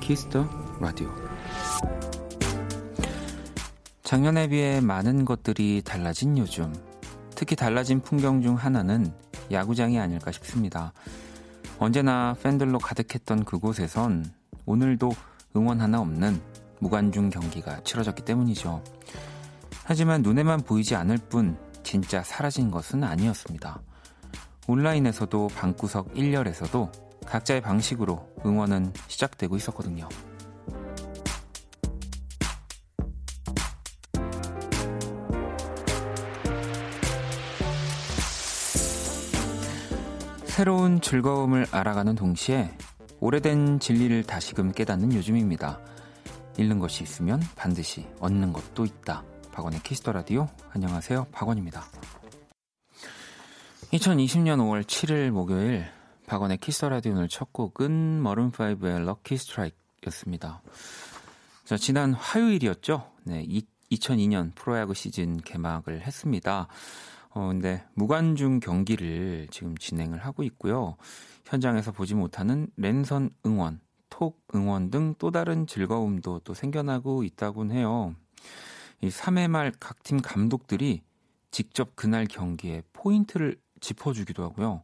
키스더 라디오. 작년에 비해 많은 것들이 달라진 요즘, 특히 달라진 풍경 중 하나는 야구장이 아닐까 싶습니다. 언제나 팬들로 가득했던 그곳에선 오늘도 응원 하나 없는 무관중 경기가 치러졌기 때문이죠. 하지만 눈에만 보이지 않을 뿐 진짜 사라진 것은 아니었습니다. 온라인에서도 방구석 1열에서도 각자의 방식으로 응원은 시작되고 있었거든요. 새로운 즐거움을 알아가는 동시에 오래된 진리를 다시금 깨닫는 요즘입니다. 잃는 것이 있으면 반드시 얻는 것도 있다. 박원의 키스더 라디오. 안녕하세요, 박원입니다. 2020년 5월 7일 목요일 박원의 키스더 라디오. 오늘 첫 곡은 머룬5의 럭키 스트라이크였습니다. 자, 지난 화요일이었죠. 네, 2002년 프로야구 시즌 개막을 했습니다. 근데 무관중 경기를 지금 진행을 하고 있고요. 현장에서 보지 못하는 랜선 응원, 톡 응원 등 또 다른 즐거움도 또 생겨나고 있다곤 해요. 이 3회 말 각 팀 감독들이 직접 그날 경기에 포인트를 짚어주기도 하고요.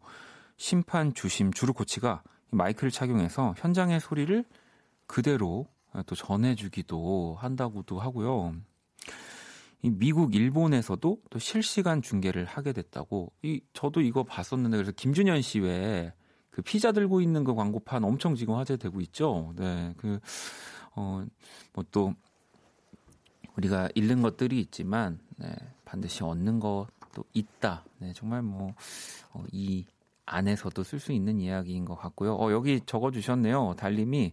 심판 주심 주루 코치가 마이크를 착용해서 현장의 소리를 그대로 또 전해주기도 한다고도 하고요. 미국, 일본에서도 또 실시간 중계를 하게 됐다고. 저도 이거 봤었는데, 그래서 김준현 씨 외에 그 피자 들고 있는 그 광고판 엄청 지금 화제되고 있죠. 네, 뭐 또 우리가 잃는 것들이 있지만, 네, 반드시 얻는 것도 있다. 네, 정말 뭐 이 안에서도 쓸 수 있는 이야기인 것 같고요. 여기 적어주셨네요, 달님이.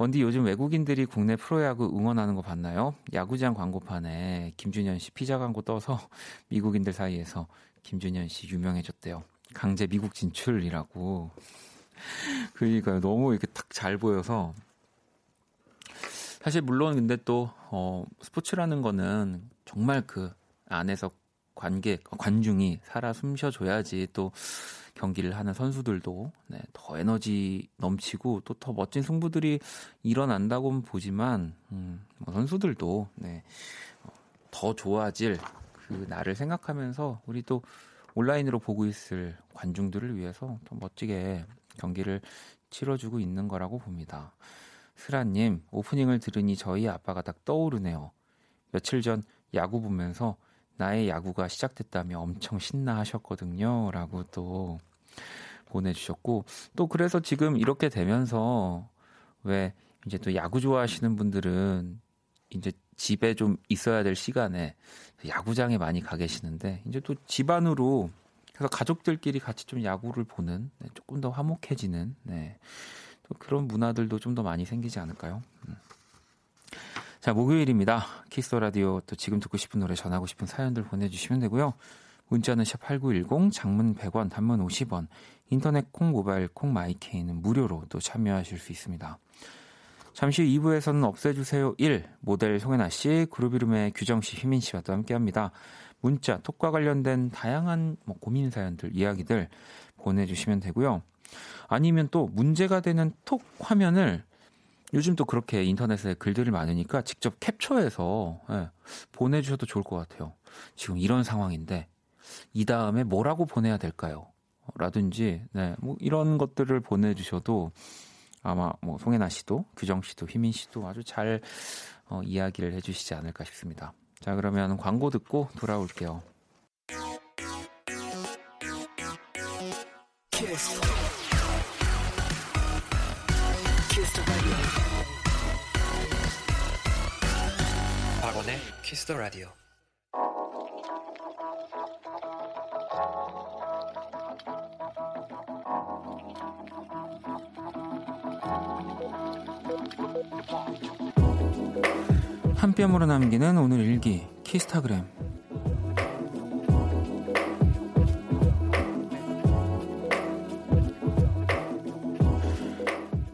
원디, 요즘 외국인들이 국내 프로야구 응원하는 거 봤나요? 야구장 광고판에 김준현 씨 피자 광고 떠서 미국인들 사이에서 김준현 씨 유명해졌대요. 강제 미국 진출이라고. 그러니까요. 너무 이렇게 딱 잘 보여서. 사실 물론 근데 또 스포츠라는 거는 정말 그 안에서 관중이 살아 숨쉬어줘야지 또 경기를 하는 선수들도, 네, 더 에너지 넘치고 또 더 멋진 승부들이 일어난다고는 보지만, 선수들도, 네, 더 좋아질 그 날을 생각하면서 우리 또 온라인으로 보고 있을 관중들을 위해서 더 멋지게 경기를 치러주고 있는 거라고 봅니다. 슬아님, 오프닝을 들으니 저희 아빠가 딱 떠오르네요. 며칠 전 야구 보면서 나의 야구가 시작됐다며 엄청 신나하셨거든요, 라고 또 보내주셨고, 또 그래서 지금 이렇게 되면서 왜 이제 또 야구 좋아하시는 분들은 이제 집에 좀 있어야 될 시간에 야구장에 많이 가 계시는데, 이제 또 집안으로 그래서 가족들끼리 같이 좀 야구를 보는, 네, 조금 더 화목해지는, 네, 또 그런 문화들도 좀 더 많이 생기지 않을까요? 자, 목요일입니다. 키스더 라디오. 또 지금 듣고 싶은 노래, 전하고 싶은 사연들 보내주시면 되고요. 문자는 샵8910, 장문 100원, 단문 50원, 인터넷 콩, 모바일 콩, 마이케이는 무료로 또 참여하실 수 있습니다. 잠시 후 2부에서는 없애주세요 1, 모델 송혜나 씨, 그루비룸의 규정 씨, 희민 씨와 또 함께합니다. 문자, 톡과 관련된 다양한 뭐 고민 사연들, 이야기들 보내주시면 되고요. 아니면 또 문제가 되는 톡 화면을 요즘 또 그렇게 인터넷에 글들이 많으니까 직접 캡처해서, 예, 보내주셔도 좋을 것 같아요. 지금 이런 상황인데 이 다음에 뭐라고 보내야 될까요? 라든지, 네, 뭐 이런 것들을 보내주셔도 아마 뭐 송혜나 씨도 규정 씨도 희민 씨도 아주 잘 이야기를 해주시지 않을까 싶습니다. 자, 그러면 광고 듣고 돌아올게요. 키스. 박원의 키스 더 라디오. 한 뼘으로 남기는 오늘 일기, 키스타그램.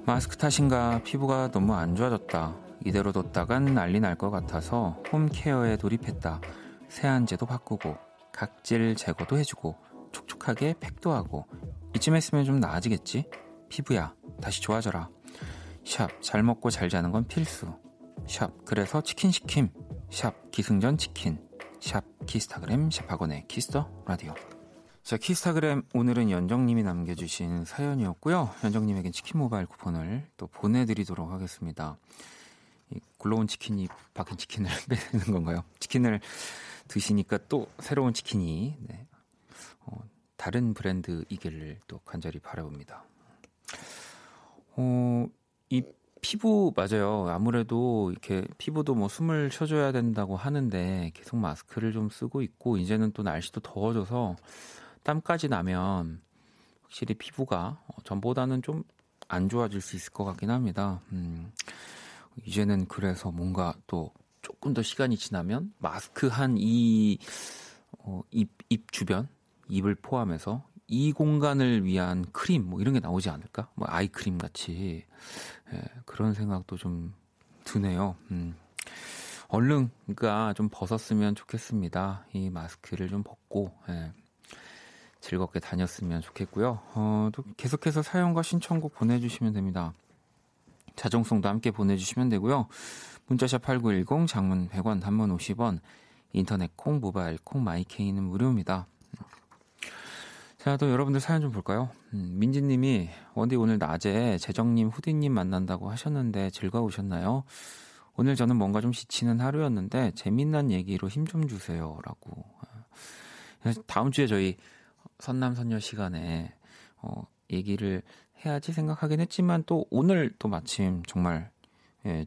마스크 탓인가 피부가 너무 안 좋아졌다. 이대로 뒀다간 난리 날 것 같아서 홈케어에 돌입했다. 세안제도 바꾸고 각질 제거도 해주고 촉촉하게 팩도하고 이쯤 했으면 좀 나아지겠지? 피부야 다시 좋아져라. 샵 잘 먹고 잘 자는 건 필수. 샵 그래서 치킨 시킴. 샵 기승전 치킨. 샵 키스타그램. 샵 박원의 키스더 라디오. 자, 키스타그램 오늘은 연정님이 남겨주신 사연이었고요. 연정님에겐 치킨 모바일 쿠폰을 또 보내드리도록 하겠습니다. 이 굴러온 치킨이 박힌 치킨을 빼는 건가요? 치킨을 드시니까 또 새로운 치킨이 네. 다른 브랜드이기를 또 간절히 바라봅니다. 이 피부 맞아요. 아무래도 이렇게 피부도 뭐 숨을 쉬어줘야 된다고 하는데 계속 마스크를 좀 쓰고 있고 이제는 또 날씨도 더워져서 땀까지 나면 확실히 피부가 전보다는 좀 안 좋아질 수 있을 것 같긴 합니다. 이제는 그래서 뭔가 또 조금 더 시간이 지나면 마스크 한 이 입 주변, 입을 포함해서 이 공간을 위한 크림 뭐 이런 게 나오지 않을까? 뭐 아이크림 같이 예, 그런 생각도 좀 드네요. 얼른 그러니까 좀 벗었으면 좋겠습니다. 이 마스크를 좀 벗고 예. 즐겁게 다녔으면 좋겠고요. 또 계속해서 사연과 신청곡 보내주시면 됩니다. 자정송도 함께 보내주시면 되고요. 문자샵 8910, 장문 100원, 단문 50원, 인터넷 콩, 모바일 콩, 마이케이는 무료입니다. 자, 또 여러분들 사연 좀 볼까요? 민지님이 원디 오늘 낮에 재정님, 후디님 만난다고 하셨는데 즐거우셨나요? 오늘 저는 뭔가 좀 지치는 하루였는데 재미난 얘기로 힘 좀 주세요 라고. 다음 주에 저희 선남선녀 시간에 얘기를 해야지 생각하긴 했지만 또 오늘 또 마침 정말 예,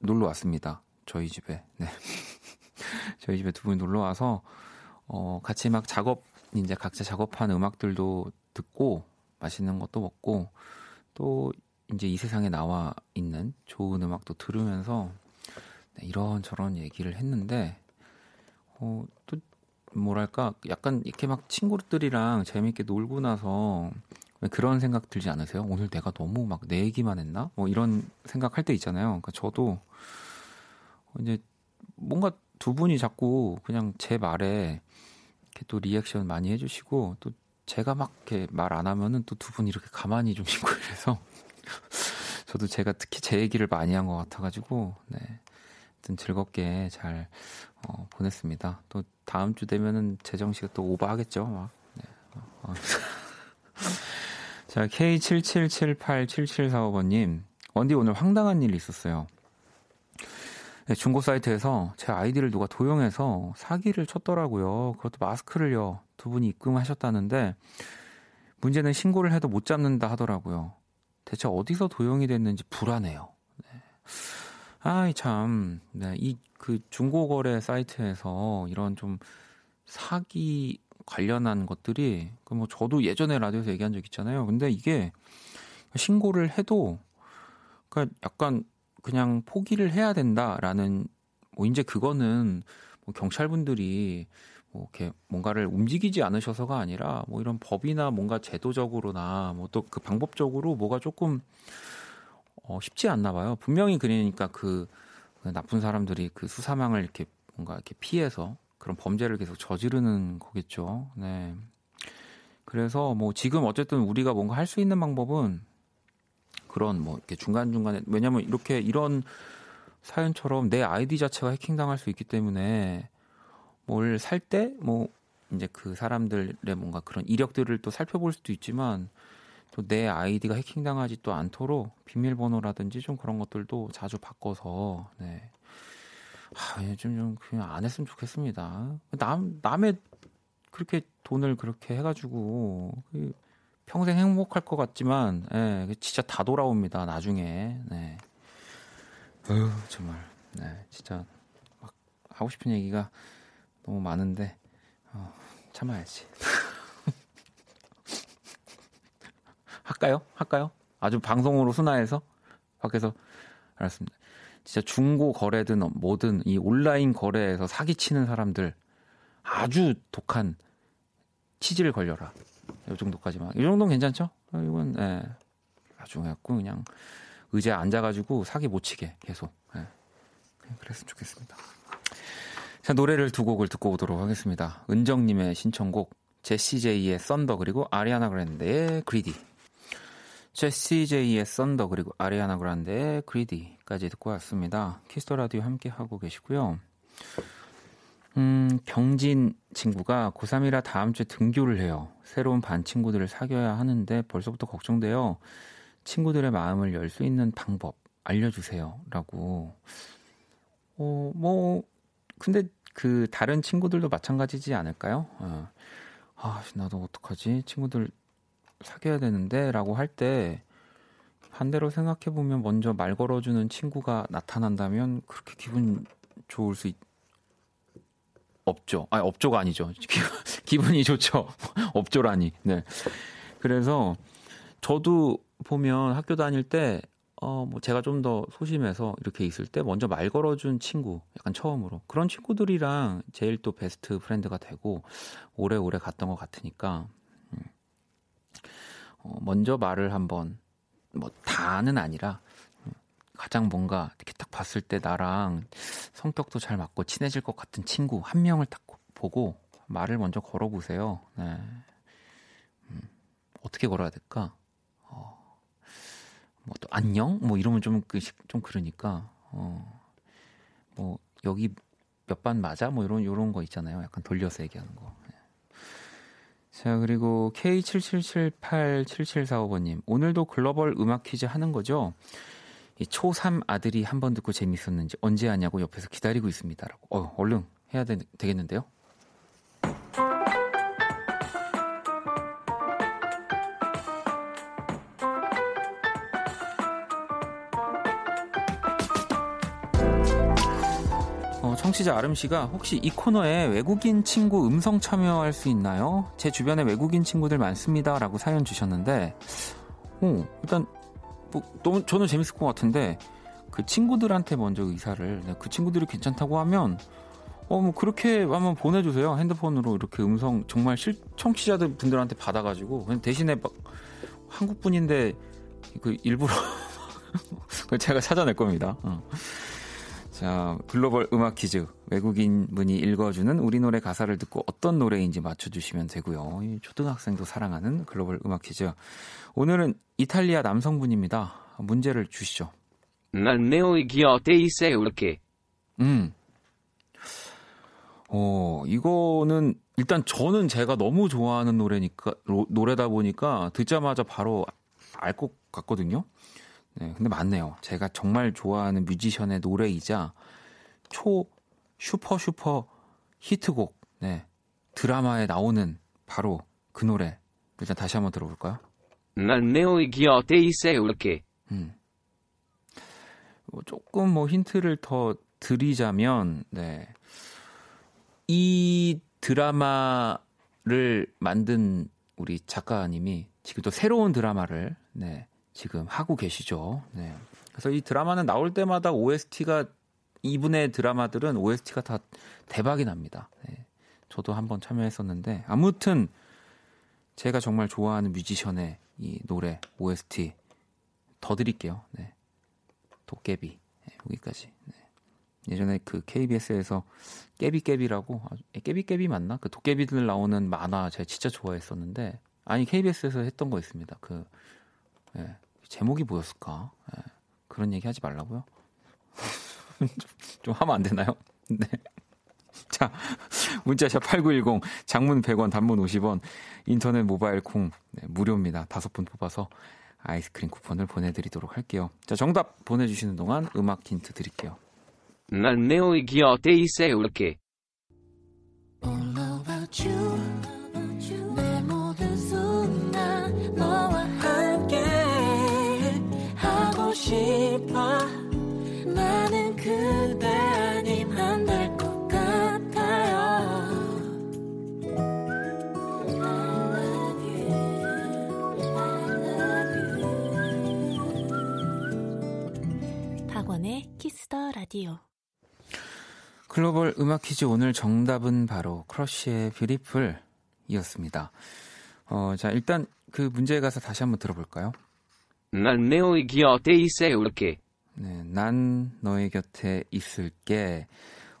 놀러 왔습니다. 저희 집에. 네. 저희 집에 두 분이 놀러 와서 같이 막 이제 각자 작업한 음악들도 듣고 맛있는 것도 먹고 또 이제 이 세상에 나와 있는 좋은 음악도 들으면서 네, 이런저런 얘기를 했는데 또 뭐랄까 약간 이렇게 막 친구들이랑 재밌게 놀고 나서 그런 생각 들지 않으세요? 오늘 내가 너무 막 내 얘기만 했나? 뭐 이런 생각할 때 있잖아요. 그러니까 저도 이제 뭔가 두 분이 자꾸 그냥 제 말에 이렇게 또 리액션 많이 해주시고 또 제가 막 이렇게 말 안 하면은 또 두 분이 이렇게 가만히 좀 있고 그래서 저도 제가 특히 제 얘기를 많이 한 것 같아가지고 네. 아무튼 즐겁게 잘 보냈습니다. 또 다음 주 되면은 재정 씨가 또 오버하겠죠. 막. 네. 자, K77787745번님. 원디 오늘 황당한 일이 있었어요. 네, 중고 사이트에서 제 아이디를 누가 도용해서 사기를 쳤더라고요. 그것도 마스크를요. 두 분이 입금하셨다는데 문제는 신고를 해도 못 잡는다 하더라고요. 대체 어디서 도용이 됐는지 불안해요. 네. 아이 참, 네, 이 그 중고거래 사이트에서 이런 좀 사기 관련한 것들이 그 뭐 저도 예전에 라디오에서 얘기한 적 있잖아요. 근데 이게 신고를 해도 그러니까 약간 그냥 포기를 해야 된다라는 뭐 이제 그거는 뭐 경찰분들이 뭐 이렇게 뭔가를 움직이지 않으셔서가 아니라 뭐 이런 법이나 뭔가 제도적으로나 뭐 또 그 방법적으로 뭐가 조금 쉽지 않나 봐요. 분명히 그러니까 그 나쁜 사람들이 그 수사망을 이렇게 뭔가 이렇게 피해서 그런 범죄를 계속 저지르는 거겠죠. 네. 그래서 뭐 지금 어쨌든 우리가 뭔가 할 수 있는 방법은 그런 뭐 이렇게 중간중간에 왜냐면 이렇게 이런 사연처럼 내 아이디 자체가 해킹당할 수 있기 때문에 뭘 살 때 뭐 이제 그 사람들의 뭔가 그런 이력들을 또 살펴볼 수도 있지만 또 내 아이디가 해킹당하지 또 않도록 비밀번호라든지 좀 그런 것들도 자주 바꿔서 네. 요즘 좀 그냥 안 했으면 좋겠습니다. 남의 그렇게 돈을 그렇게 해가지고 평생 행복할 것 같지만 예, 진짜 다 돌아옵니다. 나중에. 네. 어휴 정말 네, 진짜 막 하고 싶은 얘기가 너무 많은데 참아야지. 할까요? 아주 방송으로 순화해서 밖에서 알았습니다. 진짜 중고 거래든 뭐든 이 온라인 거래에서 사기치는 사람들 아주 독한 치질 걸려라. 이 정도까지만. 이 정도는 괜찮죠? 이건 예. 아주 해갖고 그냥 의자에 앉아가지고 사기 못 치게 계속. 예. 그랬으면 좋겠습니다. 자 노래를 두 곡을 듣고 오도록 하겠습니다. 은정님의 신청곡 제시 제이의 썬더 그리고 아리아나 그란데의 그리디. 제시 제이의 썬더 그리고 아리아나 그란데의 그리디까지 듣고 왔습니다. 키스더 라디오 함께 하고 계시고요. 경진 친구가 고3이라 다음 주에 등교를 해요. 새로운 반 친구들을 사귀어야 하는데 벌써부터 걱정돼요. 친구들의 마음을 열 수 있는 방법 알려주세요. 라고. 근데 그 다른 친구들도 마찬가지지 않을까요? 나도 어떡하지? 친구들 사귀어야 되는데 라고 할 때 반대로 생각해보면 먼저 말 걸어주는 친구가 나타난다면 그렇게 기분 좋을 수 없죠. 아니, 업조가 아니죠. 기분이 좋죠. 업조라니. 네. 그래서 저도 보면 학교 다닐 때 제가 좀 더 소심해서 이렇게 있을 때 먼저 말 걸어준 친구, 약간 처음으로. 그런 친구들이랑 제일 또 베스트 프렌드가 되고 오래오래 갔던 것 같으니까 먼저 말을 한번 다는 아니라 가장 뭔가 이렇게 딱 봤을 때 나랑 성격도 잘 맞고 친해질 것 같은 친구 한 명을 딱 보고 말을 먼저 걸어보세요. 네. 어떻게 걸어야 될까? 또 안녕? 이러면 좀 그러니까 여기 몇 반 맞아? 이런 거 있잖아요. 약간 돌려서 얘기하는 거. 네. 자, 그리고 K77787745번님 오늘도 글로벌 음악 퀴즈 하는 거죠? 이 초3 아들이 한 번 듣고 재밌었는지 언제 하냐고 옆에서 기다리고 있습니다라고. 얼른 해야 되겠는데요? 청취자 아름씨가 혹시 이 코너에 외국인 친구 음성 참여할 수 있나요? 제 주변에 외국인 친구들 많습니다 라고 사연 주셨는데 일단 너무 저는 재밌을 것 같은데 그 친구들한테 먼저 의사를 그 친구들이 괜찮다고 하면 그렇게 한번 보내주세요. 핸드폰으로 이렇게 음성 정말 청취자들 분들한테 받아가지고 그냥 대신에 막 한국분인데 그 일부러 제가 찾아낼 겁니다. 자, 글로벌 음악 퀴즈 외국인 분이 읽어주는 우리 노래 가사를 듣고 어떤 노래인지 맞춰주시면 되고요. 초등학생도 사랑하는 글로벌 음악 퀴즈 오늘은 이탈리아 남성분입니다. 문제를 주시죠. 이거는 일단 저는 제가 너무 좋아하는 노래다 보니까 듣자마자 바로 알 것 같거든요. 네, 근데 맞네요. 제가 정말 좋아하는 뮤지션의 노래이자 슈퍼 히트곡, 네, 드라마에 나오는 바로 그 노래. 일단 다시 한번 들어볼까요? 조금 힌트를 더 드리자면, 네, 이 드라마를 만든 우리 작가님이 지금 또 새로운 드라마를, 네, 지금 하고 계시죠. 네. 그래서 이 드라마는 나올 때마다 OST가 이분의 드라마들은 OST가 다 대박이 납니다. 네. 저도 한번 참여했었는데 아무튼 제가 정말 좋아하는 뮤지션의 이 노래 OST 더 드릴게요. 네. 도깨비. 네, 여기까지. 네. 예전에 그 KBS에서 깨비깨비라고 깨비깨비 맞나? 그 도깨비들 나오는 만화 제가 진짜 좋아했었는데 KBS에서 했던 거 있습니다. 그 예, 제목이 뭐였을까? 예, 그런 얘기 하지 말라고요? 좀 하면 안 되나요? 네. 자, 문자샵 8910, 장문 100원, 단문 50원, 인터넷 모바일 콩, 네, 무료입니다. 5분 뽑아서 아이스크림 쿠폰을 보내드리도록 할게요. 자, 정답 보내주시는 동안 음악 힌트 드릴게요. All about you. 나는 그대 아님 안 될 것 같아요. I love you, I love you. 박원의 키스 더 라디오. 글로벌 음악 퀴즈 오늘 정답은 바로 크러쉬의 뷰티풀 이었습니다. 자, 일단 그 문제에 가서 다시 한번 들어볼까요? 난 너의 곁에 있을게.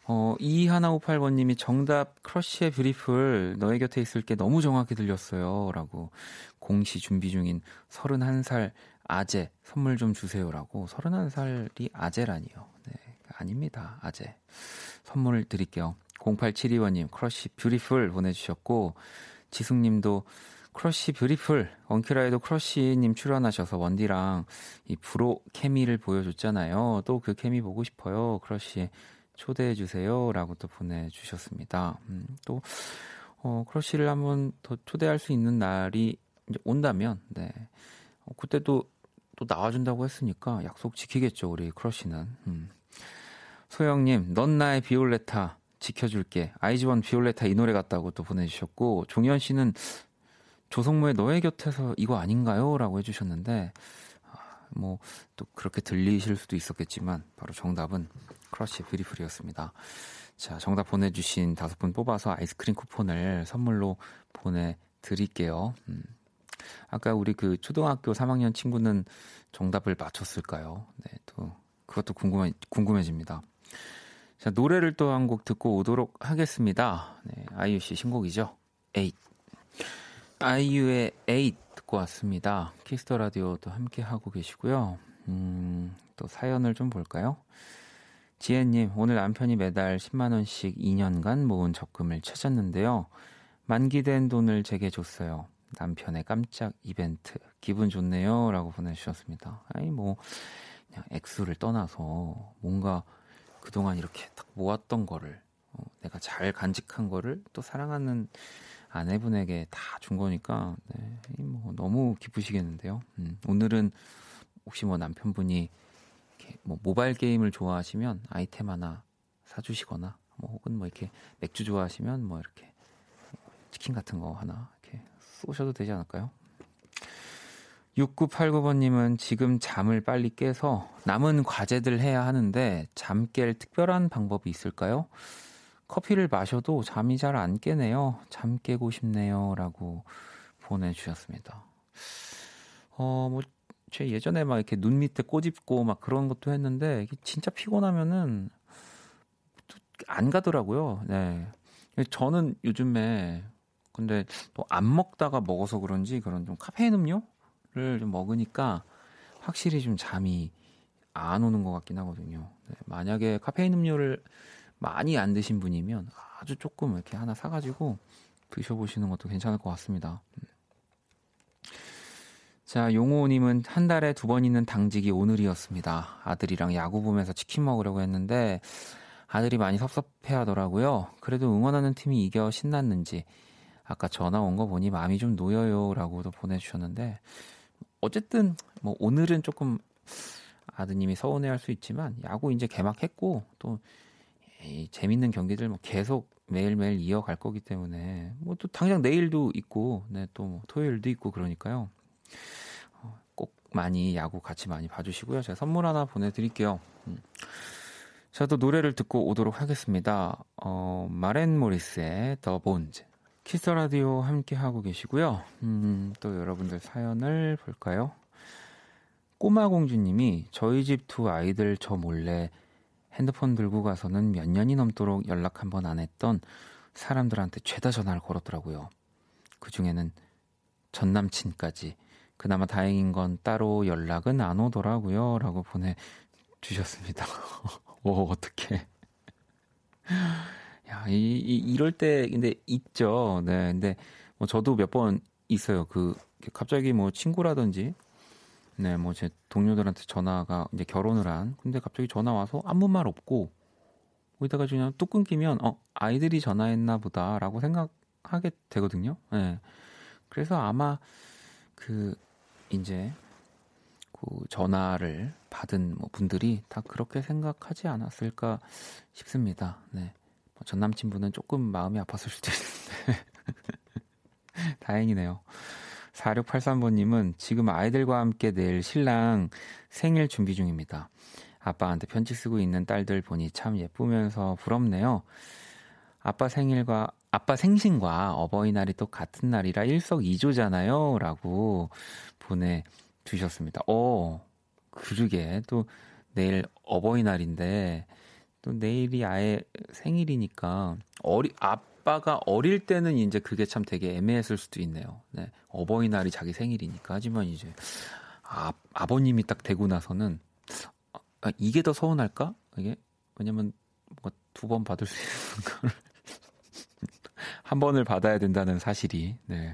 2158번님이 정답 크러쉬의 뷰티풀 너의 곁에 있을게 너무 정확히 들렸어요 라고, 공시 준비 중인 31살 아재 선물 좀 주세요 라고. 31살이 아재라니요. 네, 아닙니다. 아재 선물 드릴게요. 0872번님 크러쉬 뷰티풀 보내주셨고, 지숙님도 크러쉬 뷰티풀, 원키라에도 크러쉬님 출연하셔서 원디랑 이 브로 케미를 보여줬잖아요. 또 그 케미 보고 싶어요. 크러쉬 초대해주세요 라고 또 보내주셨습니다. 또 크러쉬를 한번 더 초대할 수 있는 날이 이제 온다면, 네, 그때 또 나와준다고 했으니까 약속 지키겠죠 우리 크러쉬는. 소영님, 넌 나의 비올레타 지켜줄게, 아이즈원 비올레타 이 노래 같다고 또 보내주셨고, 종현씨는 조성모의 너의 곁에서 이거 아닌가요? 라고 해주셨는데, 뭐 또 그렇게 들리실 수도 있었겠지만 바로 정답은 크러쉬 뷰티풀이었습니다. 자, 정답 보내주신 5분 뽑아서 아이스크림 쿠폰을 선물로 보내드릴게요. 아까 우리 그 초등학교 3학년 친구는 정답을 맞췄을까요? 네, 또 그것도 궁금해집니다. 자, 노래를 또 한 곡 듣고 오도록 하겠습니다. 네, 아이유 씨 신곡이죠. 에잇. 아이유의 에잇 듣고 왔습니다. 키스더 라디오도 함께 하고 계시고요. 또 사연을 좀 볼까요? 지혜님, 오늘 남편이 매달 10만 원씩 2년간 모은 적금을 찾았는데요. 만기된 돈을 제게 줬어요. 남편의 깜짝 이벤트 기분 좋네요 라고 보내주셨습니다. 아니 뭐 그냥 액수를 떠나서 뭔가 그동안 이렇게 딱 모았던 거를, 내가 잘 간직한 거를 또 사랑하는 아내분에게 다 준 거니까, 네, 뭐 너무 기쁘시겠는데요. 오늘은 혹시 뭐 남편분이 이렇게 뭐 모바일 게임을 좋아하시면 아이템 하나 사주시거나, 뭐 혹은 뭐 이렇게 맥주 좋아하시면 뭐 이렇게 치킨 같은 거 하나 이렇게 쏘셔도 되지 않을까요? 6989번님은 지금 잠을 빨리 깨서 남은 과제들 해야 하는데 잠 깰 특별한 방법이 있을까요? 커피를 마셔도 잠이 잘 안 깨네요. 잠 깨고 싶네요 라고 보내주셨습니다. 뭐 제 예전에 막 이렇게 눈 밑에 꼬집고 막 그런 것도 했는데 진짜 피곤하면은 안 가더라고요. 네, 저는 요즘에 근데 또 안 먹다가 먹어서 그런지 그런 좀 카페인 음료를 좀 먹으니까 확실히 좀 잠이 안 오는 것 같긴 하거든요. 네, 만약에 카페인 음료를 많이 안 드신 분이면 아주 조금 이렇게 하나 사가지고 드셔보시는 것도 괜찮을 것 같습니다. 자, 용호님은 한 달에 2번 있는 당직이 오늘이었습니다. 아들이랑 야구 보면서 치킨 먹으려고 했는데 아들이 많이 섭섭해하더라고요. 그래도 응원하는 팀이 이겨 신났는지 아까 전화 온 거 보니 마음이 좀 놓여요 라고도 보내주셨는데, 어쨌든 뭐 오늘은 조금 아드님이 서운해할 수 있지만 야구 이제 개막했고 또 이 재밌는 경기들 뭐 계속 매일매일 이어갈 거기 때문에, 뭐 또 당장 내일도 있고, 네, 또 뭐 토요일도 있고 그러니까요. 꼭 많이 야구 같이 많이 봐주시고요. 제가 선물 하나 보내드릴게요. 자, 또 노래를 듣고 오도록 하겠습니다. 마렌 모리스의 더 본즈. 키스 라디오 함께 하고 계시고요. 또 여러분들 사연을 볼까요? 꼬마 공주님이 저희 집 2 아이들 저 몰래 핸드폰 들고 가서는 몇 년이 넘도록 연락 한 번 안 했던 사람들한테 죄다 전화를 걸었더라고요. 그중에는 전 남친까지. 그나마 다행인 건 따로 연락은 안 오더라고요 라고 보내주셨습니다. 오, 어떡해. 야, 이럴 때 근데 있죠. 네, 근데 뭐 저도 몇 번 있어요. 그 갑자기 뭐 친구라든지, 네, 뭐 제 동료들한테 전화가 이제 결혼을 한, 근데 갑자기 전화 와서 아무 말 없고 거기다가 그냥 뚝 끊기면 아이들이 전화했나 보다라고 생각하게 되거든요. 네. 그래서 아마 그 이제 그 전화를 받은 뭐 분들이 다 그렇게 생각하지 않았을까 싶습니다. 네. 전 남친분은 조금 마음이 아팠을 수도 있는데 다행이네요. 4683번님은 지금 아이들과 함께 내일 신랑 생일 준비 중입니다. 아빠한테 편지 쓰고 있는 딸들 보니 참 예쁘면서 부럽네요. 아빠 생신과 어버이날이 또 같은 날이라 일석이조잖아요 라고 보내주셨습니다. 그러게 또 내일 어버이날인데 또 내일이 아예 생일이니까 아빠가 어릴 때는 이제 그게 참 되게 애매했을 수도 있네요. 네. 어버이날이 자기 생일이니까. 하지만 이제 아버님이 딱 되고 나서는 이게 더 서운할까? 이게 왜냐면 뭔가 두 번 받을 수 있는 걸 한 번을 받아야 된다는 사실이. 네.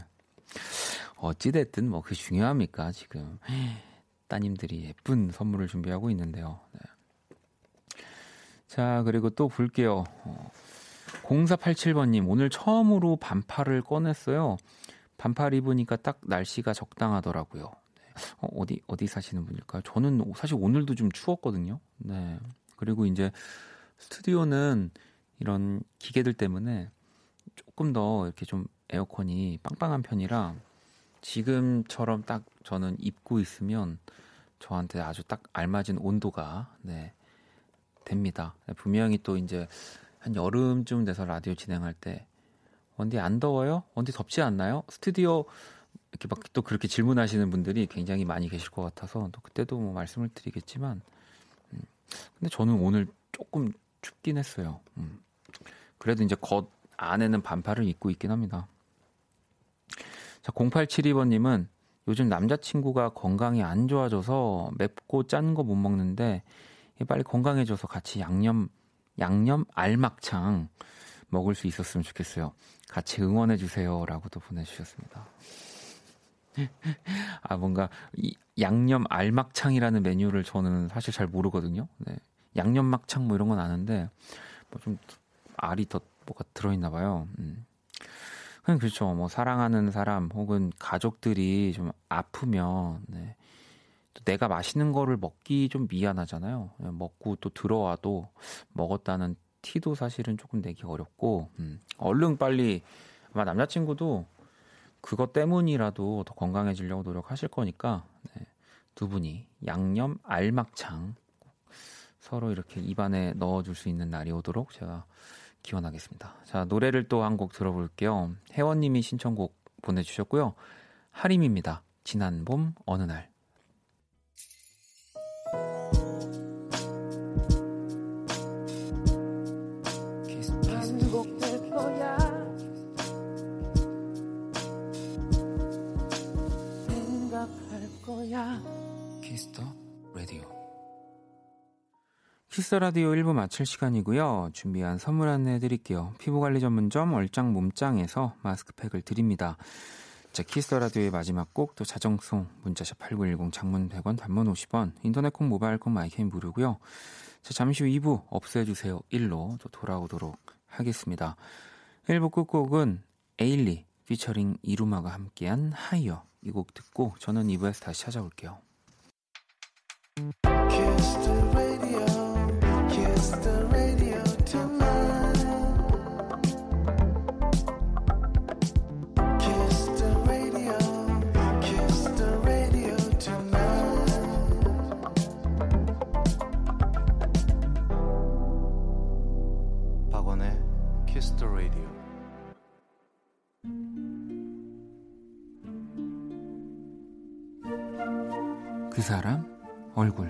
어찌됐든 뭐 그게 중요합니까? 지금 따님들이 예쁜 선물을 준비하고 있는데요. 네. 자, 그리고 또 볼게요. 0487번님, 오늘 처음으로 반팔을 꺼냈어요. 반팔 입으니까 딱 날씨가 적당하더라고요. 네. 어디 사시는 분일까요? 저는 사실 오늘도 좀 추웠거든요. 네. 그리고 이제 스튜디오는 이런 기계들 때문에 조금 더 이렇게 좀 에어컨이 빵빵한 편이라 지금처럼 딱 저는 입고 있으면 저한테 아주 딱 알맞은 온도가, 네, 됩니다. 분명히 또 이제 한 여름쯤 돼서 라디오 진행할 때 언니 안 더워요? 언니 덥지 않나요? 스튜디오 이렇게 막 또 그렇게 질문하시는 분들이 굉장히 많이 계실 것 같아서 또 그때도 뭐 말씀을 드리겠지만, 근데 저는 오늘 조금 춥긴 했어요. 그래도 이제 겉 안에는 반팔을 입고 있긴 합니다. 자, 0872번님은 요즘 남자친구가 건강이 안 좋아져서 맵고 짠 거 못 먹는데 빨리 건강해져서 같이 양념 알막창 먹을 수 있었으면 좋겠어요. 같이 응원해주세요. 라고도 보내주셨습니다. 아, 뭔가 이 양념 알막창이라는 메뉴를 저는 사실 잘 모르거든요. 네. 양념 막창 뭐 이런 건 아는데 뭐 좀 알이 더 뭐가 들어있나 봐요. 그냥 그렇죠. 뭐 사랑하는 사람 혹은 가족들이 좀 아프면, 네, 내가 맛있는 거를 먹기 좀 미안하잖아요. 먹고 또 들어와도 먹었다는 티도 사실은 조금 내기 어렵고, 얼른 빨리 아마 남자친구도 그것 때문이라도 더 건강해지려고 노력하실 거니까, 네, 두 분이 양념 알막창 서로 이렇게 입안에 넣어줄 수 있는 날이 오도록 제가 기원하겠습니다. 자, 노래를 또 한 곡 들어볼게요. 혜원님이 신청곡 보내주셨고요. 하림입니다. 지난 봄 어느 날. 키스라디오 1부 마칠 시간이고요. 준비한 선물 안내해드릴게요. 피부관리 전문점 얼짱 몸짱에서 마스크팩을 드립니다. 자, 키스라디오의 마지막 곡 또 자정송 문자샵 8910 장문 100원 단문 50원 인터넷 콩 모바일 콩 마이캠 무료고요. 자, 잠시 후 2부 없애주세요 1로 또 돌아오도록 하겠습니다. 1부 끝곡은 에일리 피처링 이루마가 함께한 하이어, 이 곡 듣고 저는 2부에서 다시 찾아올게요. 박원의 Kiss the Radio. 그 사람 얼굴.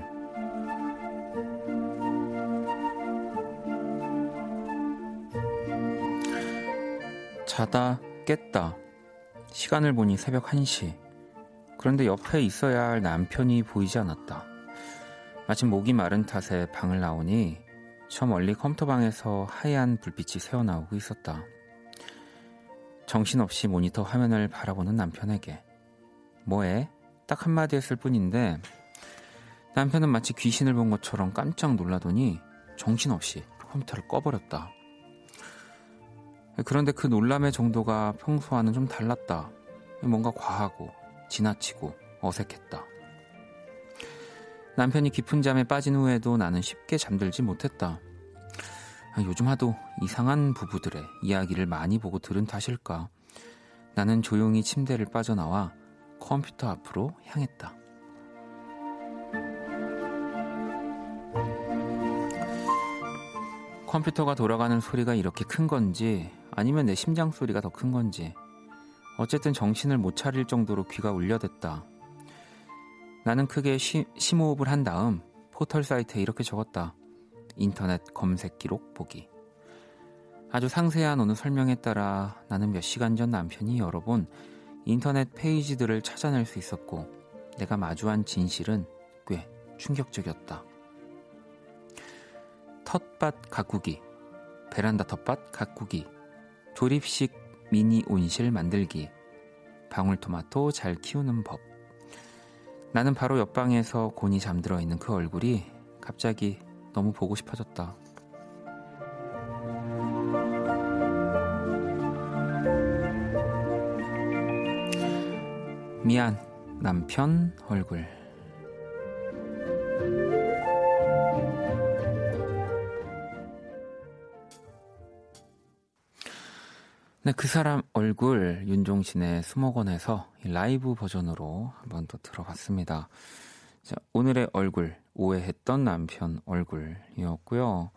자다 깼다. 시간을 보니 새벽 1시. 그런데 옆에 있어야 할 남편이 보이지 않았다. 마침 목이 마른 탓에 방을 나오니 저 멀리 컴퓨터방에서 하얀 불빛이 새어나오고 있었다. 정신없이 모니터 화면을 바라보는 남편에게 뭐해? 딱 한마디 했을 뿐인데 남편은 마치 귀신을 본 것처럼 깜짝 놀라더니 정신없이 컴퓨터를 꺼버렸다. 그런데 그 놀람의 정도가 평소와는 좀 달랐다. 뭔가 과하고 지나치고 어색했다. 남편이 깊은 잠에 빠진 후에도 나는 쉽게 잠들지 못했다. 요즘 하도 이상한 부부들의 이야기를 많이 보고 들은 탓일까. 나는 조용히 침대를 빠져나와 컴퓨터 앞으로 향했다. 컴퓨터가 돌아가는 소리가 이렇게 큰 건지 아니면 내 심장 소리가 더 큰 건지 어쨌든 정신을 못 차릴 정도로 귀가 울려댔다. 나는 크게 심호흡을 한 다음 포털 사이트에 이렇게 적었다. 인터넷 검색 기록 보기. 아주 상세한 어느 설명에 따라 나는 몇 시간 전 남편이 여러 번 인터넷 페이지들을 찾아낼 수 있었고 내가 마주한 진실은 꽤 충격적이었다. 텃밭 가꾸기, 베란다 텃밭 가꾸기, 조립식 미니 온실 만들기, 방울토마토 잘 키우는 법. 나는 바로 옆방에서 곤히 잠들어 있는 그 얼굴이 갑자기 너무 보고 싶어졌다. 미안, 남편 얼굴. 네, 그 사람 얼굴, 윤종신의 수목원에서 라이브 버전으로 한번 또 들어봤습니다. 자, 오늘의 얼굴, 오해했던 남편 얼굴이었고요.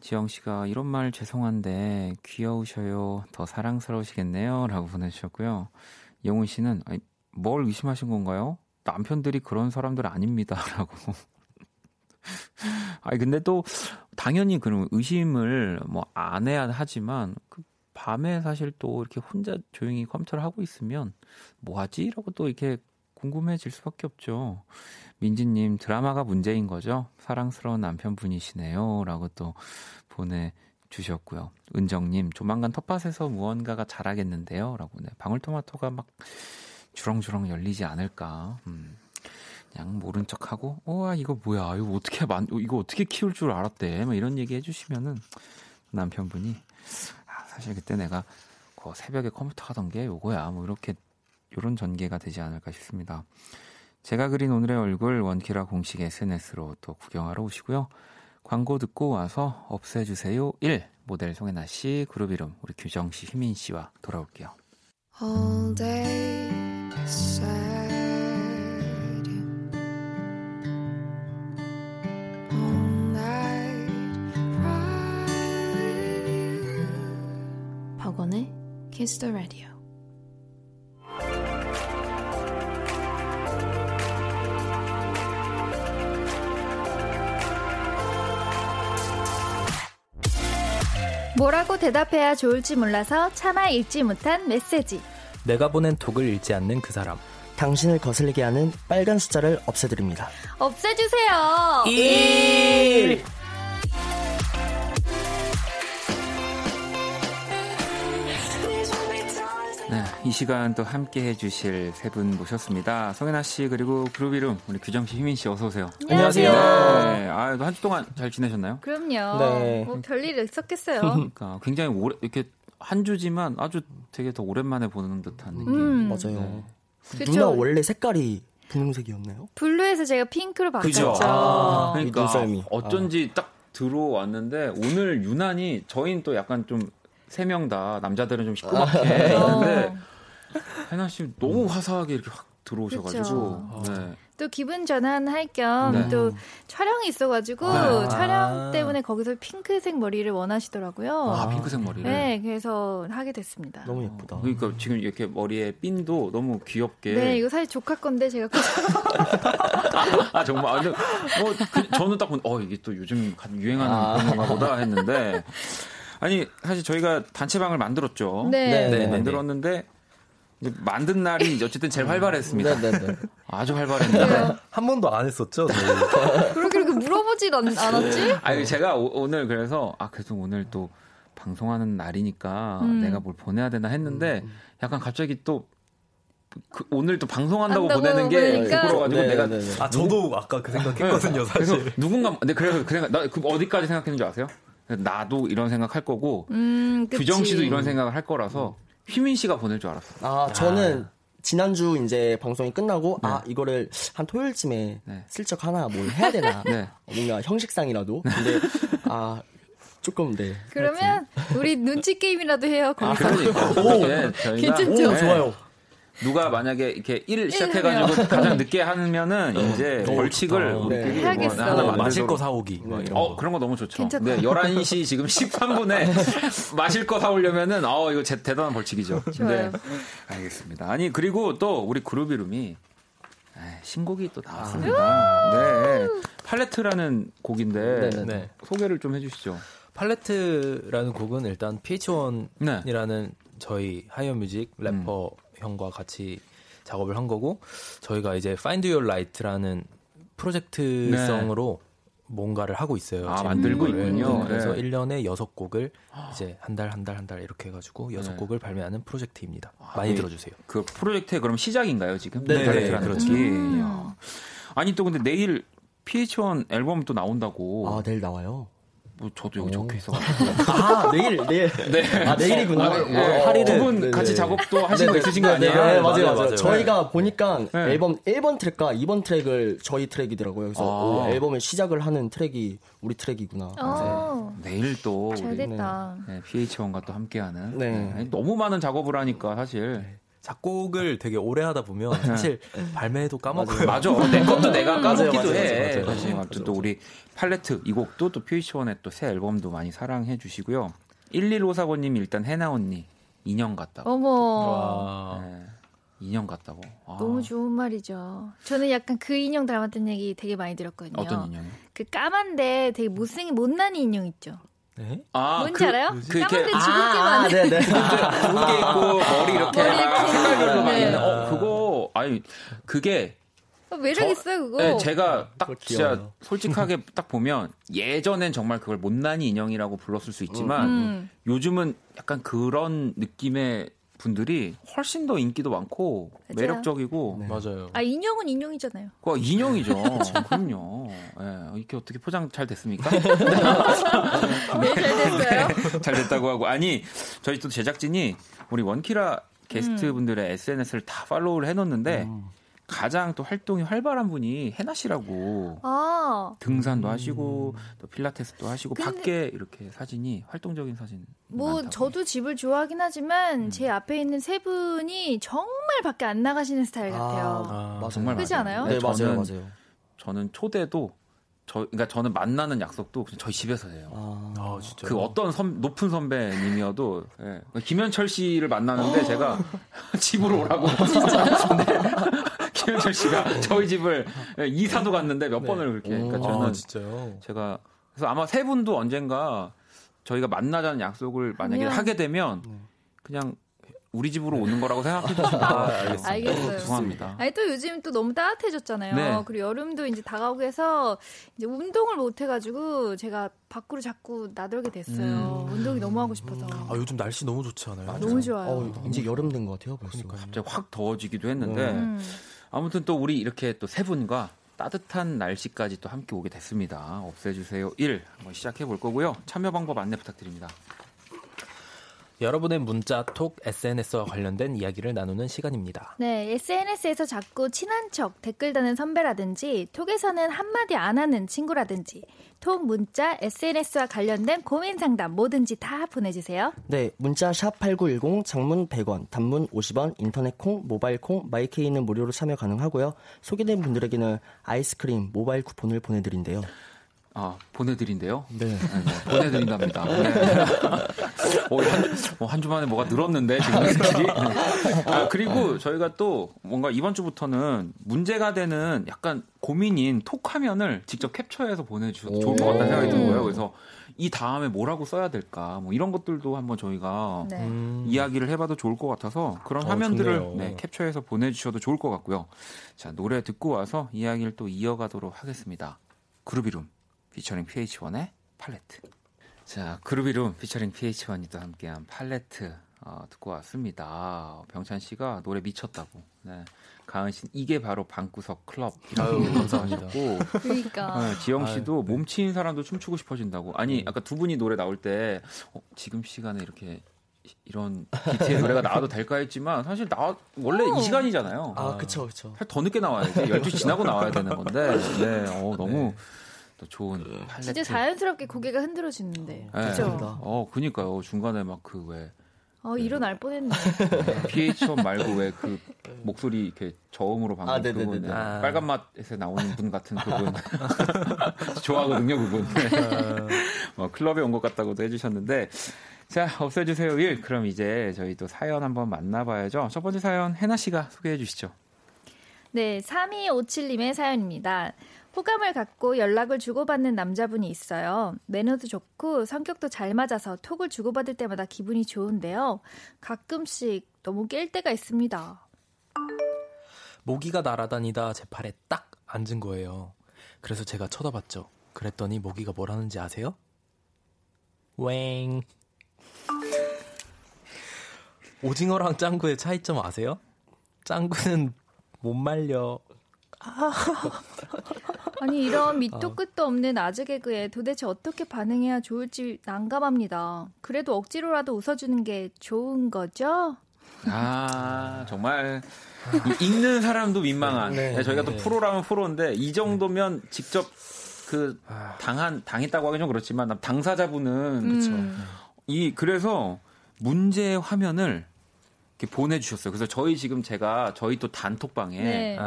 지영씨가 이런 말 죄송한데 귀여우셔요, 더 사랑스러우시겠네요 라고 보내주셨고요. 영훈씨는 뭘 의심하신 건가요? 남편들이 그런 사람들 아닙니다 라고. 아니 근데 또 당연히 그런 의심을 뭐 안 해야 하지만 그 밤에 사실 또 이렇게 혼자 조용히 컴퓨터를 하고 있으면 뭐하지? 라고 또 이렇게 궁금해질 수밖에 없죠. 민지님, 드라마가 문제인 거죠? 사랑스러운 남편분이시네요 라고 또 보내주셨고요. 은정님, 조만간 텃밭에서 무언가가 자라겠는데요 라고. 네, 방울토마토가 막 주렁주렁 열리지 않을까. 그냥 모른 척하고 우와 이거 뭐야, 이거 어떻게 키울 줄 알았대, 막 이런 얘기 해주시면은 남편분이 아, 사실 그때 내가 그 새벽에 컴퓨터 하던 게 요거야, 뭐 이렇게 요런 전개가 되지 않을까 싶습니다. 제가 그린 오늘의 얼굴, 원키라 공식 SNS로 또 구경하러 오시고요. 광고 듣고 와서 없애주세요 1 모델 송혜나 씨, 그루비룸 우리 규정 씨, 희민 씨와 돌아올게요. All day Beside you, all night with you. 박원의 Kiss the Radio. 뭐라고 대답해야 좋을지 몰라서 차마 읽지 못한 메시지. 내가 보낸 톡을 읽지 않는 그 사람. 당신을 거슬리게 하는 빨간 숫자를 없애드립니다. 없애주세요. 1. 네, 이 시간 또 함께 해주실 세 분 모셨습니다. 성현아 씨 그리고 그루비룸 우리 규정 씨, 희민 씨 어서 오세요. 안녕하세요. 네, 아, 한 주 동안 잘 지내셨나요? 그럼요. 네. 뭐 별일 있었겠어요. 그러니까 굉장히 오래 이렇게. 한 주지만 아주 되게 더 오랜만에 보는 듯한 느낌. 맞아요. 네. 그렇죠. 누나 원래 색깔이 분홍색이었나요? 블루에서 제가 핑크로 바꿨죠. 아, 그러니까 눈썰미. 어쩐지 딱 들어왔는데 오늘 유난히 저희는 또 약간 좀 세 명 다 남자들은 좀 시끄럽게 했는데 혜나 씨 너무 화사하게 이렇게 확 들어오셔가지고. 그렇죠. 네. 또 기분 전환할 겸 또 네. 촬영이 있어가지고 아~ 촬영 때문에 거기서 핑크색 머리를 원하시더라고요. 아, 핑크색 머리를. 네, 그래서 하게 됐습니다. 너무 예쁘다. 그러니까 지금 이렇게 머리에 핀도 너무 귀엽게. 네, 이거 사실 조카 건데 제가. 아 정말. 근데 저는 딱 보니까 이게 또 요즘 유행하는 건가 보다 했는데 아니 사실 저희가 단체방을 만들었죠. 네. 만들었는데. 만든 날이 어쨌든 제일 활발했습니다. 네네네. 아주 활발했는데 한 번도 안 했었죠. 그렇게 물어보진 않았지? 아니 제가 오늘 그래서 그래서 오늘 또 방송하는 날이니까 내가 뭘 보내야 되나 했는데 약간 갑자기 또 오늘 또 방송한다고 보내는 게 부끄러워가지고 내가 저도 아까 그 생각했거든요. 사실 그래서 누군가 그래서 나 그 어디까지 생각했는지 아세요? 나도 이런 생각할 거고 규정 씨도 이런 생각을 할 거라서. 휘민 씨가 보낼 줄 알았어요. 저는 지난주 이제 방송이 끝나고 네. 이거를 한 토요일쯤에 네. 슬쩍 하나 뭘 해야 되나. 네. 뭔가 형식상이라도. 근데 조금 네. 그러면 하여튼. 우리 눈치 게임이라도 해요. 거기서. 괜찮죠? 오, 좋아요. 누가 만약에 이렇게 1을 시작해가지고 가장 늦게 하면은 이제 벌칙을 우리끼리 하나 마실 거 사오기. 그런 거 너무 좋죠. 괜찮다. 네, 11시 지금 13분에 마실 거 사오려면은 이거 대단한 벌칙이죠. 좋아요. 네, 알겠습니다. 아니 그리고 또 우리 그루비룸이 신곡이 또 나왔습니다. 네, 팔레트라는 곡인데 네네네. 소개를 좀 해주시죠. 팔레트라는 곡은 일단 PH1이라는 네. 저희 하이어뮤직 래퍼 형과 같이 작업을 한 거고, 저희가 이제 Find Your Light라는 프로젝트성으로 네. 뭔가를 하고 있어요. 아, 만들고 있군요. 네. 그래서 1년에 6곡을 이제 한 달 이렇게 해가지고 6곡을 발매하는 프로젝트입니다. 아, 많이 들어주세요. 그 프로젝트의 그럼 시작인가요 지금? 네, 그렇죠. 아니 또 근데 내일 PH1 앨범 또 나온다고. 아, 내일 나와요? 뭐 저도 여기 적혀 있어. 아, 내일. 네. 아, 내일이구나. 두 분 같이 작업도 하신 거 있으신 거 아니에요? 네, 맞아요. 저희가 보니까 네. 앨범 1번 트랙과 2번 트랙을 저희 트랙이더라고요. 그래서 아. 앨범의 시작을 하는 트랙이 우리 트랙이구나. 아. 네. 내일 또 우리 네, PH1과 또 함께하는 네. 너무 많은 작업을 하니까 사실 작곡을 되게 오래 하다 보면 사실 발매도 까먹어요. 맞아. 내 것도 내가 까먹기도 해. 사실 아무튼 또 우리 팔레트 이 곡도 또 PH1의 또 새 앨범도 많이 사랑해 주시고요. 1154번님이 일단 해나 언니 2년 같다고. 어머. 네, 2년 같다고. 아. 너무 좋은 말이죠. 저는 약간 그 인형 닮았던 얘기 되게 많이 들었거든요. 어떤 인형? 그 까만데 되게 못생긴 못난이 인형 있죠. 네? 아, 뭔지 알아요? 까만데 주근깨만 네네. 주근깨 있고 머리 이렇게 색깔별로 많이 있는. 그거 아니 그게 매력 있어요 그거. 네, 제가 딱 진짜 귀여워요. 솔직하게 딱 보면 예전엔 정말 그걸 못난이 인형이라고 불렀을 수 있지만 요즘은 약간 그런 느낌의 분들이 훨씬 더 인기도 많고 맞아요. 매력적이고 네. 맞아요. 아 인형은 인형이잖아요. 그 인형이죠. 그럼요. 네, 이렇게 어떻게 포장 잘 됐습니까? 네, 잘 됐어요. 네, 잘 됐다고 하고 아니 저희 또 제작진이 우리 원키라 게스트 분들의 SNS를 다 팔로우를 해놓는데 가장 또 활동이 활발한 분이 해나 씨라고 아. 등산도 하시고 또 필라테스도 하시고 밖에 이렇게 사진이 활동적인 사진 뭐 많다고. 저도 집을 좋아하긴 하지만 제 앞에 있는 세 분이 정말 밖에 안 나가시는 스타일 같아요. 아, 정말 그렇지 않아요? 네, 맞아요. 저는 초대도 그러니까 저는 만나는 약속도 저희 집에서 해요. 아, 진짜요? 그 어떤 높은 선배님이어도 예. 김현철 씨를 만나는데 제가 집으로 오라고. 김현철 씨가 저희 집을 이사도 갔는데 몇 번을 그렇게. 그러니까 저는 진짜요. 제가 그래서 아마 세 분도 언젠가 저희가 만나자는 약속을 만약에 하게 되면 그냥. 우리 집으로 오는 거라고 생각해 주신다. 알겠어요. 죄송합니다. 아니 또 요즘 또 너무 따뜻해졌잖아요. 네. 그리고 여름도 이제 다가오고 해서 이제 운동을 못 해가지고 제가 밖으로 자꾸 나돌게 됐어요. 운동이 너무 하고 싶어서. 아 요즘 날씨 너무 좋지 않아요? 맞아요. 너무 좋아요. 이제 여름 된 것 같아요. 벌써. 그러니까요. 갑자기 확 더워지기도 했는데 아무튼 또 우리 이렇게 또 세 분과 따뜻한 날씨까지 또 함께 오게 됐습니다. 없애주세요 1 한번 시작해 볼 거고요. 참여 방법 안내 부탁드립니다. 여러분의 문자, 톡, SNS와 관련된 이야기를 나누는 시간입니다. 네, SNS에서 자꾸 친한 척 댓글 다는 선배라든지 톡에서는 한마디 안 하는 친구라든지 톡, 문자, SNS와 관련된 고민 상담 뭐든지 다 보내주세요. 네, 문자 샵 8910, 장문 100원, 단문 50원, 인터넷 콩, 모바일 콩, 마이케이는 무료로 참여 가능하고요. 소개된 분들에게는 아이스크림, 모바일 쿠폰을 보내드린대요. 아, 보내드린대요? 네. 보내드린답니다. 한 주만에 뭐가 늘었는데, 지금. 아, 그리고 저희가 또 뭔가 이번 주부터는 문제가 되는 약간 고민인 톡 화면을 직접 캡처해서 보내주셔도 좋을 것 같다는 생각이 드는 거예요. 그래서 이 다음에 뭐라고 써야 될까, 뭐 이런 것들도 한번 저희가 네. 이야기를 해봐도 좋을 것 같아서 그런 화면들을 네, 캡처해서 보내주셔도 좋을 것 같고요. 자, 노래 듣고 와서 이야기를 또 이어가도록 하겠습니다. 그루비룸. 피처링 PH1의 팔레트. 자, 그루비룸 피처링 PH1이 또 함께한 팔레트 듣고 왔습니다. 병찬 씨가 노래 미쳤다고. 네. 가은 씨는 이게 바로 방구석 클럽. 아유, 감사하시고. 그러니까. 네, 지영 씨도 몸치인 사람도 춤추고 싶어진다고. 아니, 아까 두 분이 노래 나올 때 지금 시간에 이렇게 이런 기체의 노래가 나와도 될까 했지만 사실 원래 이 시간이잖아요. 아, 그쵸. 더 늦게 나와야지. 12시 지나고 나와야 되는 건데. 네. 너무 또 좋은 팔레트. 진짜 자연스럽게 고개가 흔들어지는데. 네. 그죠? 그니까요. 중간에 막 그 왜. 일어날 뻔했네. PH1 말고 왜 그 목소리 이렇게 저음으로 방금 그분 빨간 맛에서 나오는 분 같은 그분 좋아하거든요, 그분. 클럽에 온 것 같다고도 해주셨는데. 자, 없애주세요 1. 그럼 이제 저희 또 사연 한번 만나봐야죠. 첫 번째 사연 해나 씨가 소개해 주시죠. 네, 3257님의 사연입니다. 호감을 갖고 연락을 주고받는 남자분이 있어요. 매너도 좋고 성격도 잘 맞아서 톡을 주고받을 때마다 기분이 좋은데요. 가끔씩 너무 깰 때가 있습니다. 모기가 날아다니다 제 팔에 딱 앉은 거예요. 그래서 제가 쳐다봤죠. 그랬더니 모기가 뭘 하는지 아세요? 웽. 오징어랑 짱구의 차이점 아세요? 짱구는 못 말려. 아니, 이런 밑도 끝도 없는 아재 개그에 도대체 어떻게 반응해야 좋을지 난감합니다. 그래도 억지로라도 웃어주는 게 좋은 거죠? 아, 정말 읽는 사람도 민망한. 네, 저희가 또 프로라면 프로인데 이 정도면 직접 그 당했다고 하긴 좀 그렇지만 당사자분은 그래서 문제 화면을 이렇게 보내주셨어요. 그래서 제가 저희 또 단톡방에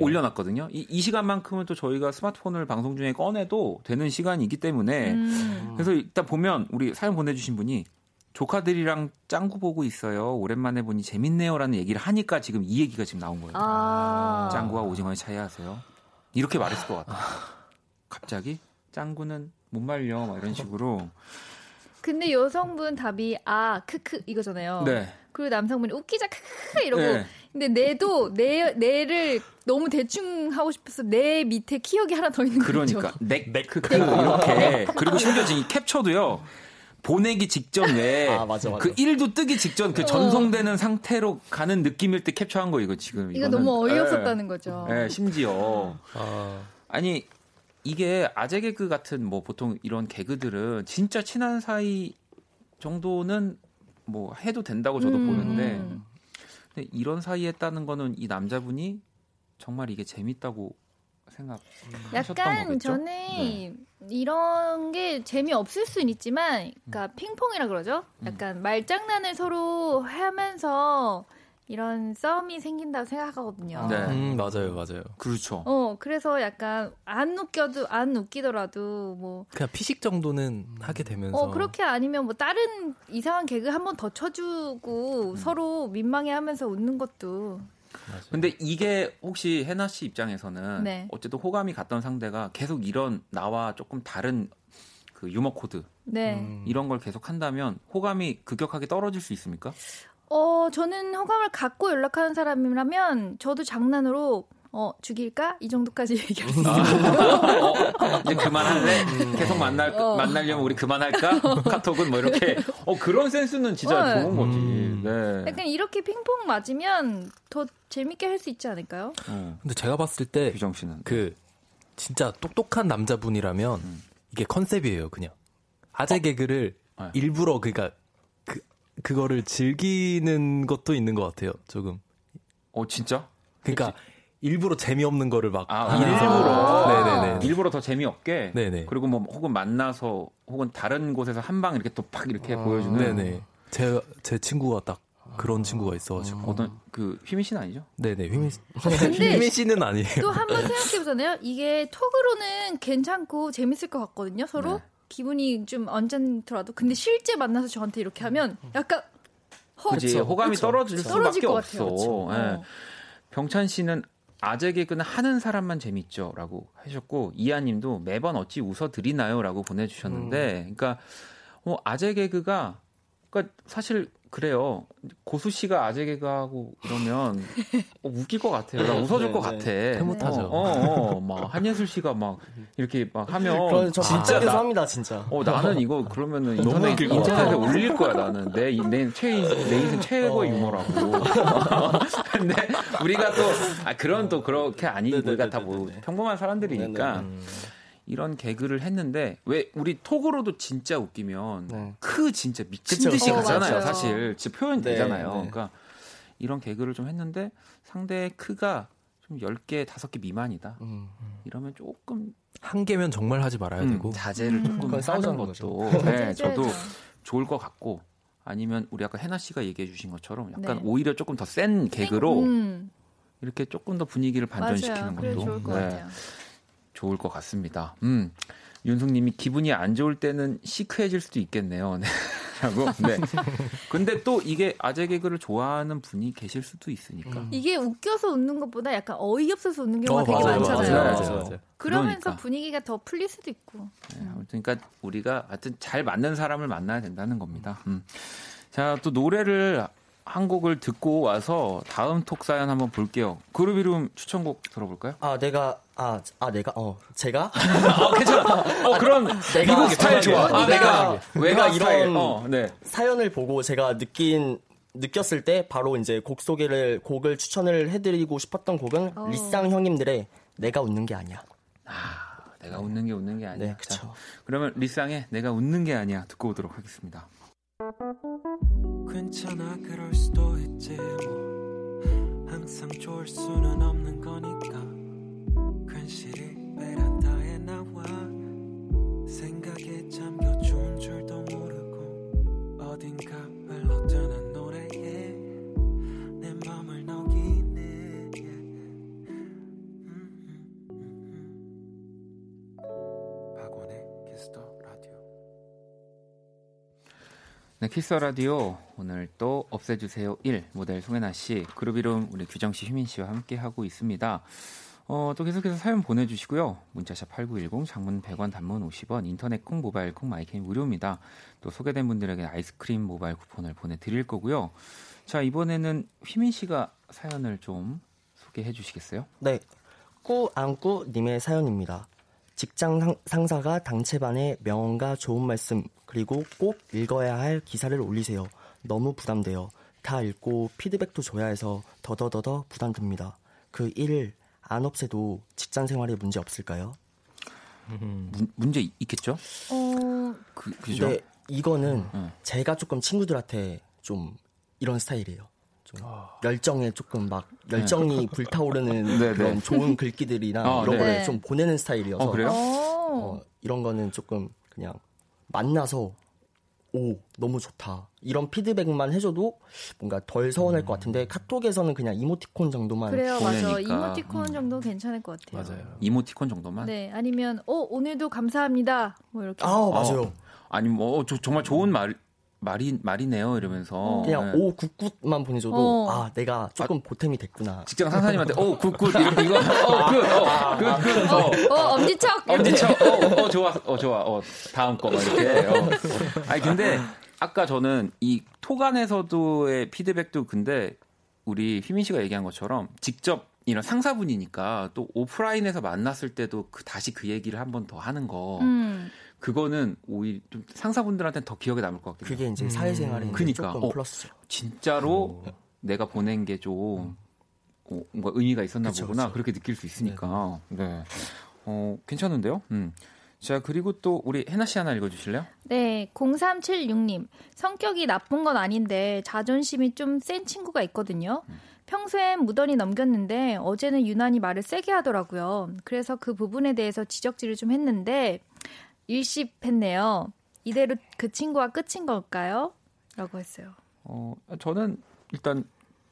올려놨거든요. 이 시간만큼은 또 저희가 스마트폰을 방송 중에 꺼내도 되는 시간이기 때문에 그래서 일단 보면 우리 사연 보내주신 분이 조카들이랑 짱구 보고 있어요. 오랜만에 보니 재밌네요라는 얘기를 하니까 지금 이 얘기가 지금 나온 거예요. 아. 짱구와 오징어의 차이 아세요? 이렇게 말했을 것 같아요. 갑자기 짱구는 못 말려 막 이런 식으로. 근데 여성분 답이 아 크크 이거잖아요. 네. 그리고 남성분이 웃기자 크크 이러고. 네. 근데 내를 너무 대충 하고 싶어서 내 밑에 키역이 하나 더 있는 거죠. 그러니까 넥 크크 이렇게. 그리고 심지어 지금 캡처도요. 보내기 직전에 그 1도 뜨기 직전 그 전송되는 상태로 가는 느낌일 때 캡처한 거 이거 지금. 이거 너무 어이없었다는 거죠. 네, 심지어. 아니 이게 아재 개그 같은 뭐 보통 이런 개그들은 진짜 친한 사이 정도는 뭐 해도 된다고 저도 보는데 근데 이런 사이에 했다는 거는 이 남자분이 정말 이게 재밌다고 생각하셨던 약간 거겠죠? 저는 이런 게 재미없을 수는 있지만 그러니까 핑퐁이라 그러죠? 약간 말장난을 서로 하면서 이런 썸이 생긴다고 생각하거든요. 네, 맞아요. 그렇죠. 그래서 약간 안 웃기더라도 뭐 그냥 피식 정도는 하게 되면서. 그렇게 아니면 뭐 다른 이상한 개그 한 번 더 쳐주고 서로 민망해하면서 웃는 것도. 맞아요. 근데 이게 혹시 해나 씨 입장에서는 네. 어쨌든 호감이 갔던 상대가 계속 이런 나와 조금 다른 그 유머 코드 네. 이런 걸 계속 한다면 호감이 급격하게 떨어질 수 있습니까? 저는 호감을 갖고 연락하는 사람이라면 저도 장난으로 죽일까? 이 정도까지 얘기했어요. 이제 그만할래? 계속 만나려면 우리 그만할까? 카톡은 뭐 이렇게. 그런 센스는 진짜 좋은 거지. 네. 약간 이렇게 핑퐁 맞으면 더 재밌게 할 수 있지 않을까요? 근데 제가 봤을 때 규정 씨는 그 진짜 똑똑한 남자분이라면 이게 컨셉이에요, 그냥. 아재 개그를 일부러 그러니까 그거를 즐기는 것도 있는 것 같아요, 조금. 진짜? 그러니까 일부러 재미없는 거를 막 일부러 더 재미없게. 네네. 그리고 뭐 혹은 만나서 혹은 다른 곳에서 한 방 이렇게 또 팍 이렇게 보여주는. 네네. 제 친구가 딱 그런 친구가 있어가지고. 어떤 그 휘민 씨는 아니죠? 네네. 휘민 씨는 아니에요. 또 한 번 생각해보잖아요. 이게 톡으로는 괜찮고 재밌을 것 같거든요, 서로. 네. 기분이 좀 언짢더라도 근데 실제 만나서 저한테 이렇게 하면 약간 그치, 호감이 떨어질 수밖에 없어. 네. 병찬 씨는 아재 개그는 하는 사람만 재밌죠 라고 하셨고 이하 님도 매번 어찌 웃어드리나요 라고 보내주셨는데 그러니까 아재 개그가 그러니까 사실 그래요. 고수 씨가 아재 개그하고 이러면 웃길 것 같아요. 나 웃어줄 것 같아. 해못하죠. 막 한예슬 씨가 막 이렇게 막 하면 진짜 합니다, 진짜. 나는 이거 그러면은 너무 웃길 것 같아. 인터넷에 올릴 거야 나는. 내 인생 최고의 유머라고. 근데 우리가 또 그런 또 그렇게 아닌 우리가 다 뭐 평범한 사람들이니까. 이런 개그를 했는데 왜 우리 톡으로도 진짜 웃기면 진짜 미친 듯이 가잖아요. 사실 진짜 표현이 되잖아요. 네. 그러니까 이런 개그를 좀 했는데 상대의 크가 좀 10개, 5개 미만이다. 이러면 조금 한 개면 정말 하지 말아야 되고 자제를 조금 싸우는 것도 네, 저도 좋을 것 같고 아니면 우리 아까 해나 씨가 얘기해 주신 것처럼 약간 오히려 조금 더 센 개그로 이렇게 조금 더 분위기를 반전시키는 것도 좋을 것 같아요. 좋을 것 같습니다. 윤숙님이 기분이 안 좋을 때는 시크해질 수도 있겠네요. 네. 얘기하고. 네. 근데 또 이게 아재 개그를 좋아하는 분이 계실 수도 있으니까. 이게 웃겨서 웃는 것보다 약간 어이없어서 웃는 경우가 되게 맞아요. 많잖아요. 맞아요. 그러면서 그러니까. 분위기가 더 풀릴 수도 있고. 네, 그러니까 우리가 하여튼 잘 맞는 사람을 만나야 된다는 겁니다. 자, 또 노래를 한 곡을 듣고 와서 다음 톡 사연 한번 볼게요. 그루비룸 추천곡 들어볼까요? 제가? 괜찮아. 그럼 내가 미국 스타일 좋아. 내가 이런 사연을 보고 제가 느꼈을 때 바로 이제 곡을 추천을 해드리고 싶었던 곡은 리쌍 형님들의 내가 웃는 게 아니야. 내가 웃는 게 웃는 게 아니야. 네, 그렇죠. 그러면 리쌍의 내가 웃는 게 아니야 듣고 오도록 하겠습니다. 괜찮아 그럴 수도 있지 뭐 항상 좋을 수는 없는 거니까 괜시리 베란다에 나와 생각에 잠겨 좋은 줄도 모르고 어딘가 흘러드는 노래에 내 맘을 녹이네. 박원의 키스더 네, 키스 라디오 오늘 또 없애주세요 1 모델 송혜나 씨, 그루비룸 우리 규정 씨, 휘민 씨와 함께 하고 있습니다. 또 계속해서 사연 보내주시고요. 문자샵 8910, 장문 100원, 단문 50원, 인터넷 콩, 모바일 콩, 마이캠 무료입니다. 또 소개된 분들에게 아이스크림 모바일 쿠폰을 보내드릴 거고요. 자, 이번에는 휘민 씨가 사연을 좀 소개해 주시겠어요? 네, 꾸안꾸님의 사연입니다. 직장 상사가 당체반에 명언과 좋은 말씀 그리고 꼭 읽어야 할 기사를 올리세요. 너무 부담돼요. 다 읽고 피드백도 줘야 해서 더더더더 부담됩니다. 그 일을 안 없애도 직장생활에 문제 없을까요? 문제 있겠죠? 그죠? 네, 이거는 제가 조금 친구들한테 좀 이런 스타일이에요. 열정에 조금 막 열정이 불타오르는 그런 좋은 글귀들이나 이런 거를 좀 보내는 스타일이어서 그래요? 이런 거는 조금 그냥 만나서 오 너무 좋다 이런 피드백만 해줘도 뭔가 덜 서운할 것 같은데 카톡에서는 그냥 이모티콘 정도만 그래요, 보내니까 맞아. 이모티콘 정도 괜찮을 것 같아요. 맞아요. 이모티콘 정도만? 네, 아니면 오늘도 감사합니다 뭐 이렇게. 맞아요. 아니 뭐 정말 좋은 말이네요 이러면서 그냥 오 굿굿만 보내줘도 내가 조금 보탬이 됐구나. 직장 상사님한테 오 굿굿 이렇게 이거 엄지척 좋아 다음 거 막 이렇게. 아니 근데 아까 저는 이 톡 안에서도의 피드백도 근데 우리 휘민 씨가 얘기한 것처럼 직접 이런 상사분이니까 또 오프라인에서 만났을 때도 다시 그 얘기를 한 번 더 하는 거. 그거는 오히려 좀 상사분들한테는 더 기억에 남을 것 같아요. 그게 이제 사회생활에 그러니까. 조금 플러스. 진짜로 내가 보낸 게 좀 뭔가 의미가 있었나 그쵸, 보구나. 그쵸. 그렇게 느낄 수 있으니까. 네. 괜찮은데요? 자, 그리고 또 우리 해나 씨 하나 읽어주실래요? 네, 0376님. 성격이 나쁜 건 아닌데 자존심이 좀 센 친구가 있거든요. 평소엔 무던히 넘겼는데 어제는 유난히 말을 세게 하더라고요. 그래서 그 부분에 대해서 지적질을 좀 했는데 일십했네요. 이대로 그 친구와 끝인 걸까요? 라고 했어요. 저는 일단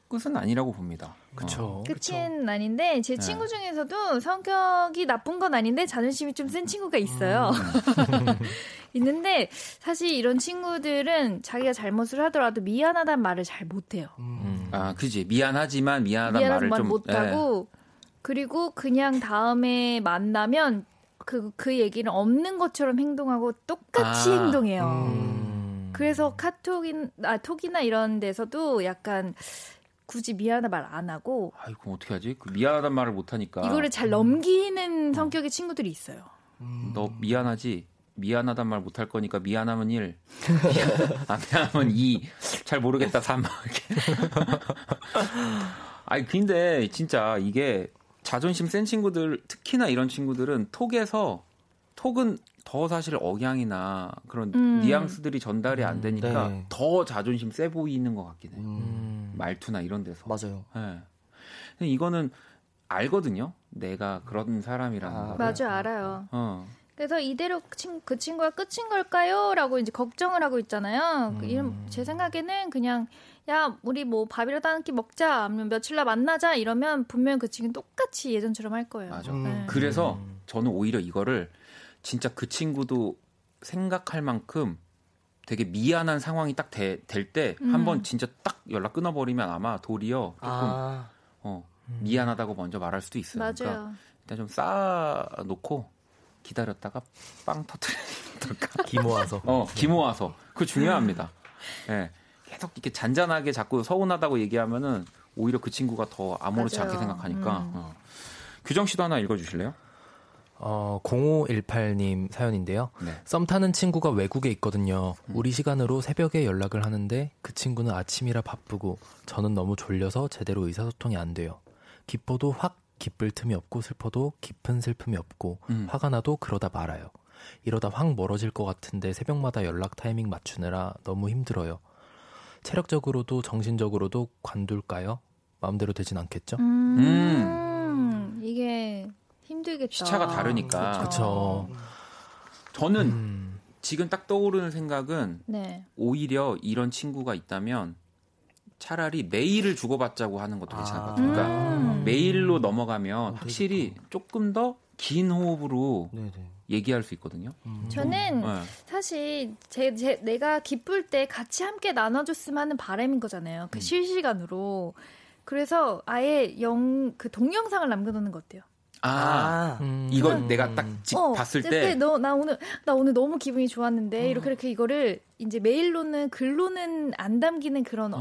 끝은 아니라고 봅니다. 그쵸. 끝은 아닌데 제 친구 중에서도 성격이 나쁜 건 아닌데 자존심이 좀 센 친구가 있어요. 있는데 사실 이런 친구들은 자기가 잘못을 하더라도 미안하다는 말을 잘 못해요. 그지. 미안하지만 미안하다는 말을 좀 못하고 그리고 그냥 다음에 만나면 그 얘기는 없는 것처럼 행동하고 똑같이 행동해요. 그래서 톡이나 이런 데서도 약간 굳이 미안하다 말 안 하고. 이거 어떻게 하지? 그 미안하단 말을 못 하니까. 이거를 잘 넘기는 성격의 친구들이 있어요. 너 미안하지? 미안하단 말 못 할 거니까 미안하면 1, 미안하면 2, 잘 모르겠다 3. 근데 진짜 이게. 자존심 센 친구들, 특히나 이런 친구들은 톡은 더 사실 억양이나 그런 뉘앙스들이 전달이 안 되니까 더 자존심 세 보이는 것 같긴 해요. 말투나 이런 데서. 맞아요. 네. 근데 이거는 알거든요. 내가 그런 사람이라는 거. 맞아요, 알아요. 그래서 이대로 그 친구가 끝인 걸까요? 라고 이제 걱정을 하고 있잖아요. 제 생각에는 그냥 야 우리 뭐 밥이라도 한 끼 먹자 아니면 며칠날 만나자 이러면 분명 그 친구는 똑같이 예전처럼 할 거예요. 맞아. 네. 그래서 저는 오히려 이거를 진짜 그 친구도 생각할 만큼 되게 미안한 상황이 딱 될 때 한번 진짜 딱 연락 끊어버리면 아마 도리어 조금 미안하다고 먼저 말할 수도 있어요. 맞아요. 그러니까 일단 좀 쌓아놓고 기다렸다가 빵 터뜨리다가 기모아서 기모아서 그거 중요합니다. 네. 계속 이렇게 잔잔하게 자꾸 서운하다고 얘기하면은 오히려 그 친구가 더 아무렇지 않게 생각하니까. 규정 씨도 하나 읽어주실래요? 0518님 사연인데요. 네. 썸 타는 친구가 외국에 있거든요. 우리 시간으로 새벽에 연락을 하는데 그 친구는 아침이라 바쁘고 저는 너무 졸려서 제대로 의사소통이 안 돼요. 기뻐도 확 기쁠 틈이 없고 슬퍼도 깊은 슬픔이 없고 화가 나도 그러다 말아요. 이러다 확 멀어질 것 같은데 새벽마다 연락 타이밍 맞추느라 너무 힘들어요. 체력적으로도 정신적으로도 관둘까요? 마음대로 되진 않겠죠? 이게 힘들겠다. 시차가 다르니까. 그렇죠. 저는 지금 딱 떠오르는 생각은 오히려 이런 친구가 있다면 차라리 메일을 주고받자고 하는 것도 괜찮을 것 같아요. 그러니까 메일로 넘어가면 확실히 조금 더 긴 호흡으로 얘기할 수 있거든요. 저는 사실 내가 기쁠 때 같이 함께 나눠줬으면 하는 바람인 거잖아요. 그 실시간으로. 그래서 아예 그 동영상을 남겨놓는 거 어때요? 이건 내가 딱 봤을 때 나 오늘 너무 기분이 좋았는데 이렇게 이거를 이제 메일로는 글로는 안 담기는 그런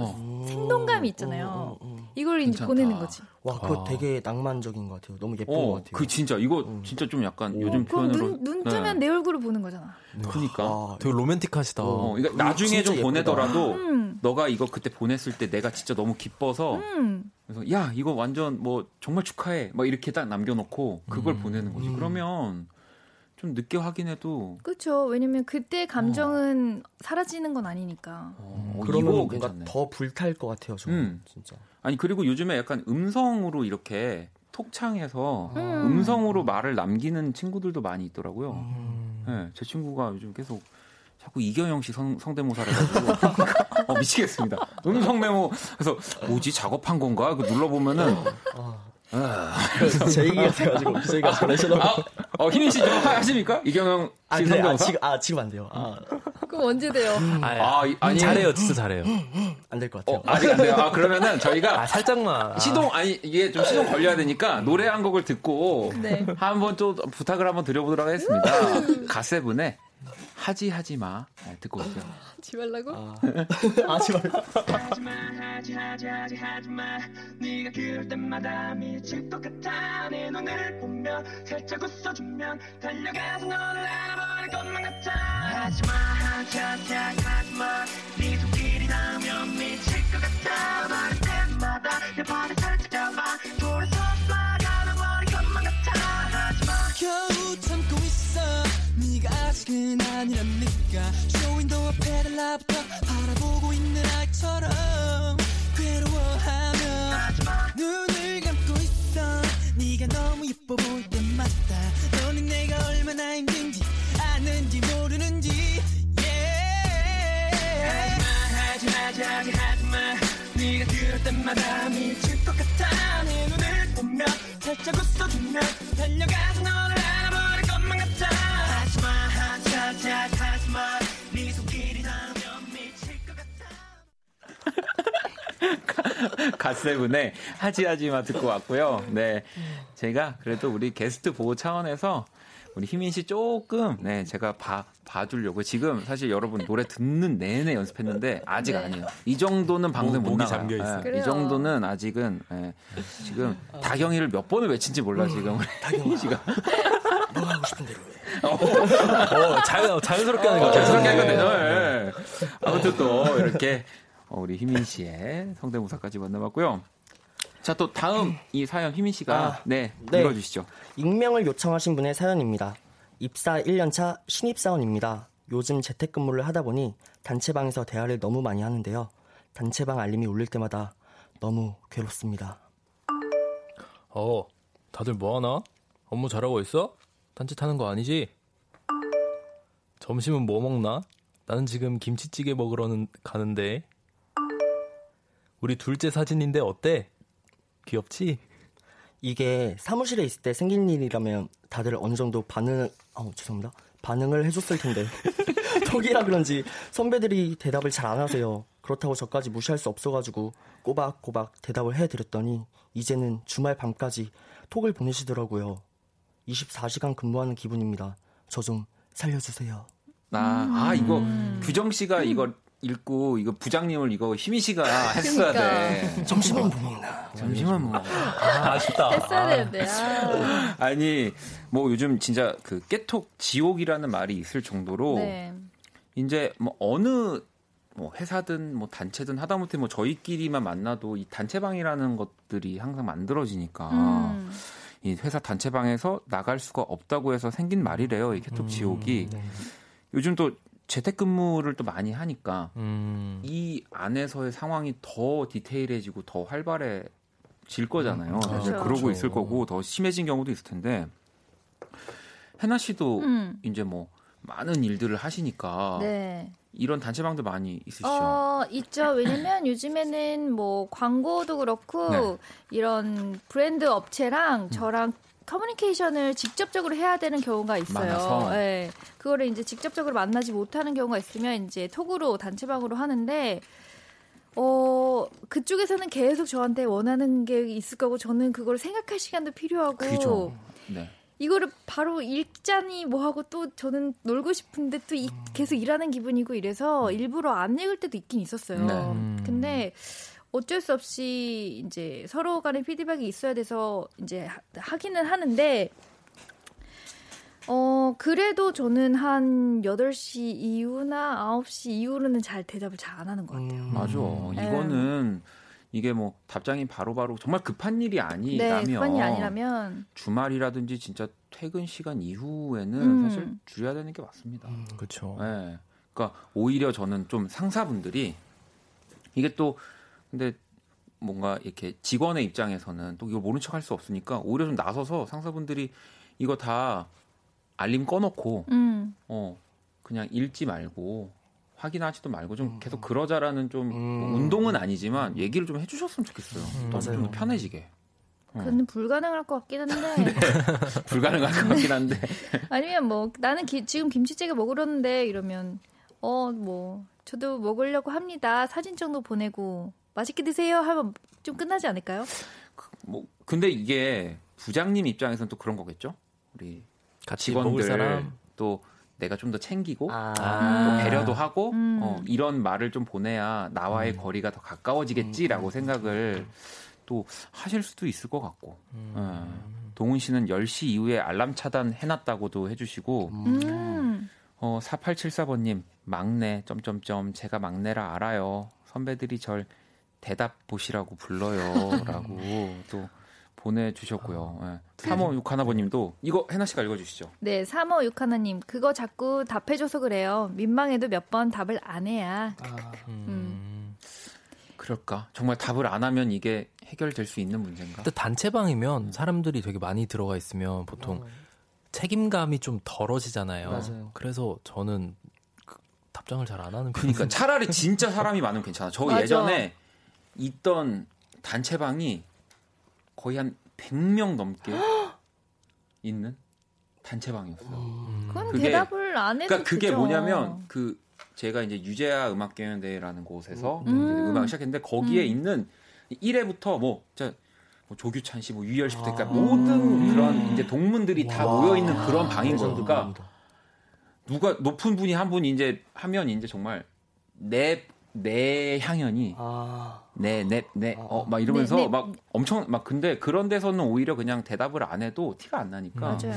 생동감이 있잖아요. 이걸 이제 보내는 거지. 와, 그거 되게 낭만적인 것 같아요. 너무 예쁜 것 같아요. 그 진짜 이거 진짜 좀 약간 요즘 표현으로 눈 뜨면 내 얼굴을 보는 거잖아. 그러니까 되게 로맨틱하시다. 그러니까 나중에 좀 예쁘다. 보내더라도 너가 이거 그때 보냈을 때 내가 진짜 너무 기뻐서 그래서 야 이거 완전 뭐 정말 축하해 막 이렇게 딱 남겨놓고 그걸 보내는 거지. 그러면 좀 늦게 확인해도 그렇죠. 왜냐면 그때 감정은 사라지는 건 아니니까. 그러면 뭔가 더 불탈 것 같아요. 저는 진짜. 아니 그리고 요즘에 약간 음성으로 이렇게 톡창에서 음성으로 말을 남기는 친구들도 많이 있더라고요. 네, 제 친구가 요즘 계속 자꾸 이경영 씨 성대모사를 해가지고 미치겠습니다. 음성 메모 그래서 뭐지 작업한 건가? 그 눌러보면은 제 얘기가 돼가지고 저희가 전해주려고. 희민 씨 좀 하십니까? 이경영 씨 성대모사? 지금 안 돼요. 그럼 언제 돼요? 아니 잘해요, 진짜 잘해요. 안 될 것 같아요. 아직 안 돼요. 그러면은 저희가 살짝만 시동 이게 좀 시동 걸려야 되니까 노래 한 곡을 듣고 한번 좀 부탁을 한번 드려보도록 하겠습니다. 갓세븐의 하지하지마 듣고 오세요. 하지 말라고? 하지 말라고. 하지마 네가 그럴 때마다 미칠 것 같아 내 눈을 보며 살짝 웃어주면 달려가서 너를 알아버릴 것만 같아 하지마 하지마 네 손길이 닿으면 미칠 것 같아 말할 때마다 내 발을 살짝 잡아 돌아서 막 알아버릴 것만 같아 하지마 겨우 참고 있어 네가 아직은 아니랍니까 쇼윈도 앞에 달라붙어 바라보고 있는 아이처럼 괴로워하며 하지마. 눈을 감고 있어 네가 너무 예뻐 보일 때마다 너는 내가 얼마나 힘든지 아는지 모르는지 yeah. 하지마 네가 그럴 때마다 미칠 것 같아 내 눈을 보며 살짝 웃어주면 달려가서 너를 알아버릴 것만 같아 갓세븐의 하지하지마 듣고 왔고요. 네, 제가 그래도 우리 게스트 보호 차원에서 우리 희민 씨 조금 제가 봐주려고 지금 사실 여러분 노래 듣는 내내 연습했는데 아직 아니에요. 이 정도는 방송 못 나가요. 네, 이 정도는 아직은 지금 다경이를 몇 번을 외친지 몰라 지금 우리 희민 씨가. 뭐 하고 싶은 대로 자연스럽게 하는 거 자연스럽게 하는 건데 아무튼 또 이렇게 우리 희민 씨의 성대모사까지 만나봤고요. 자, 또 다음 이 사연 희민 씨가 읽어주시죠. 익명을 요청하신 분의 사연입니다. 입사 1년차 신입사원입니다. 요즘 재택근무를 하다 보니 단체방에서 대화를 너무 많이 하는데요. 단체방 알림이 울릴 때마다 너무 괴롭습니다. 다들 뭐하나? 업무 잘하고 있어? 딴짓하는 거 아니지? 점심은 뭐 먹나? 나는 지금 김치찌개 먹으러 가는데 우리 둘째 사진인데 어때? 귀엽지? 이게 사무실에 있을 때 생긴 일이라면 다들 어느 정도 반응을 해줬을 텐데 톡이라 그런지 선배들이 대답을 잘 안 하세요. 그렇다고 저까지 무시할 수 없어가지고 꼬박꼬박 대답을 해드렸더니 이제는 주말 밤까지 톡을 보내시더라고요. 24시간 근무하는 기분입니다. 저 좀 살려주세요. 이거 규정씨가 이거 읽고 이거 부장님을 이거 희미씨가 했어야 돼. 점심은 뭐 먹나? 점심은 뭐 아쉽다. 했어야 되는데. 아니 뭐 요즘 진짜 그 깨톡 지옥이라는 말이 있을 정도로 네. 이제 뭐 어느 뭐 회사든 뭐 단체든 하다못해 뭐 저희끼리만 만나도 이 단체방이라는 것들이 항상 만들어지니까 이 회사 단체방에서 나갈 수가 없다고 해서 생긴 말이래요. 이 깨톡 지옥이. 네. 요즘 또 재택근무를 또 많이 하니까 이 안에서의 상황이 더 디테일해지고 더 활발해질 거잖아요. 사실 그러고 그렇죠. 있을 거고 더 심해진 경우도 있을 텐데 해나 씨도 이제 뭐 많은 일들을 하시니까 네. 이런 단체방도 많이 있으시죠? 있죠. 왜냐면 요즘에는 뭐 광고도 그렇고 네. 이런 브랜드 업체랑 저랑 커뮤니케이션을 직접적으로 해야 되는 경우가 있어요. 네. 그거를 이제 직접적으로 만나지 못하는 경우가 있으면 이제 톡으로 단체방으로 하는데 그쪽에서는 계속 저한테 원하는 게 있을 거고 저는 그걸 생각할 시간도 필요하고 그죠. 네. 이거를 바로 읽자니 뭐하고 또 저는 놀고 싶은데 또 계속 일하는 기분이고 이래서 일부러 안 읽을 때도 있긴 있었어요. 네. 근데 어쩔 수 없이 이제 서로 간의 피드백이 있어야 돼서 이제 하기는 하는데 그래도 저는 한 8시 이후나 9시 이후로는 잘 대답을 잘 안 하는 것 같아요. 맞아. 이거는 이게 뭐 답장이 바로바로 정말 급한 일이 아니라면 네, 급한 일이 아니라면 주말이라든지 진짜 퇴근 시간 이후에는 사실 줄여야 되는 게 맞습니다. 그렇죠. 네. 그러니까 오히려 저는 좀 상사분들이 이게 또 근데 뭔가 이렇게 직원의 입장에서는 또 이거 모른 척 할 수 없으니까 오히려 좀 나서서 상사분들이 이거 다 알림 꺼놓고 그냥 읽지 말고 확인하지도 말고 좀 계속 그러자라는 좀 운동은 아니지만 얘기를 좀 해주셨으면 좋겠어요. 좀 더 편해지게. 그건 불가능할 것 같긴 한데. 네. 불가능할 것 같긴 한데. 아니면 뭐 나는 지금 김치찌개 먹으려는데 이러면 뭐 저도 먹으려고 합니다. 사진 정도 보내고. 맛있게 드세요 하면 좀 끝나지 않을까요? 뭐 근데 이게 부장님 입장에서는 또 그런 거겠죠. 우리 같이 먹을 사람 또 내가 좀 더 챙기고 또 배려도 하고 이런 말을 좀 보내야 나와의 거리가 더 가까워지겠지라고 생각을 또 하실 수도 있을 것 같고 동훈 씨는 10시 이후에 알람 차단 해놨다고도 해주시고 4874번님 막내 ... 제가 막내라 알아요. 선배들이 절 대답 보시라고 불러요라고 또 보내주셨고요. 네. 3561번님도 이거 해나 씨가 읽어주시죠. 네, 3561번님 그거 자꾸 답해줘서 그래요. 민망해도 몇 번 답을 안 해야. 그럴까? 정말 답을 안 하면 이게 해결될 수 있는 문제인가? 또 단체방이면 사람들이 되게 많이 들어가 있으면 보통 책임감이 좀 덜어지잖아요. 맞아요. 그래서 저는 답장을 잘 안 하는 거니까 그러니까 차라리 진짜 사람이 많으면 괜찮아. 저 맞아. 예전에 있던 단체방이 거의 한 100명 넘게 있는 단체방이었어요. 그건 그게, 대답을 안 해도 그러니까 그게 그죠. 뭐냐면 그 제가 이제 유재하 음악경연대회라는 곳에서 음악을 시작했는데 거기에 있는 1회부터 뭐 진짜 뭐 조규찬 씨, 뭐 유열 씨부터 그러니까 모든 그런 이제 동문들이 다 모여 있는 그런 방인 거니까 누가 높은 분이 한 분이 이제 하면 이제 정말 내 향연이 막 이러면서 네, 네. 막 엄청 막 근데 그런 데서는 오히려 그냥 대답을 안 해도 티가 안 나니까 맞아요.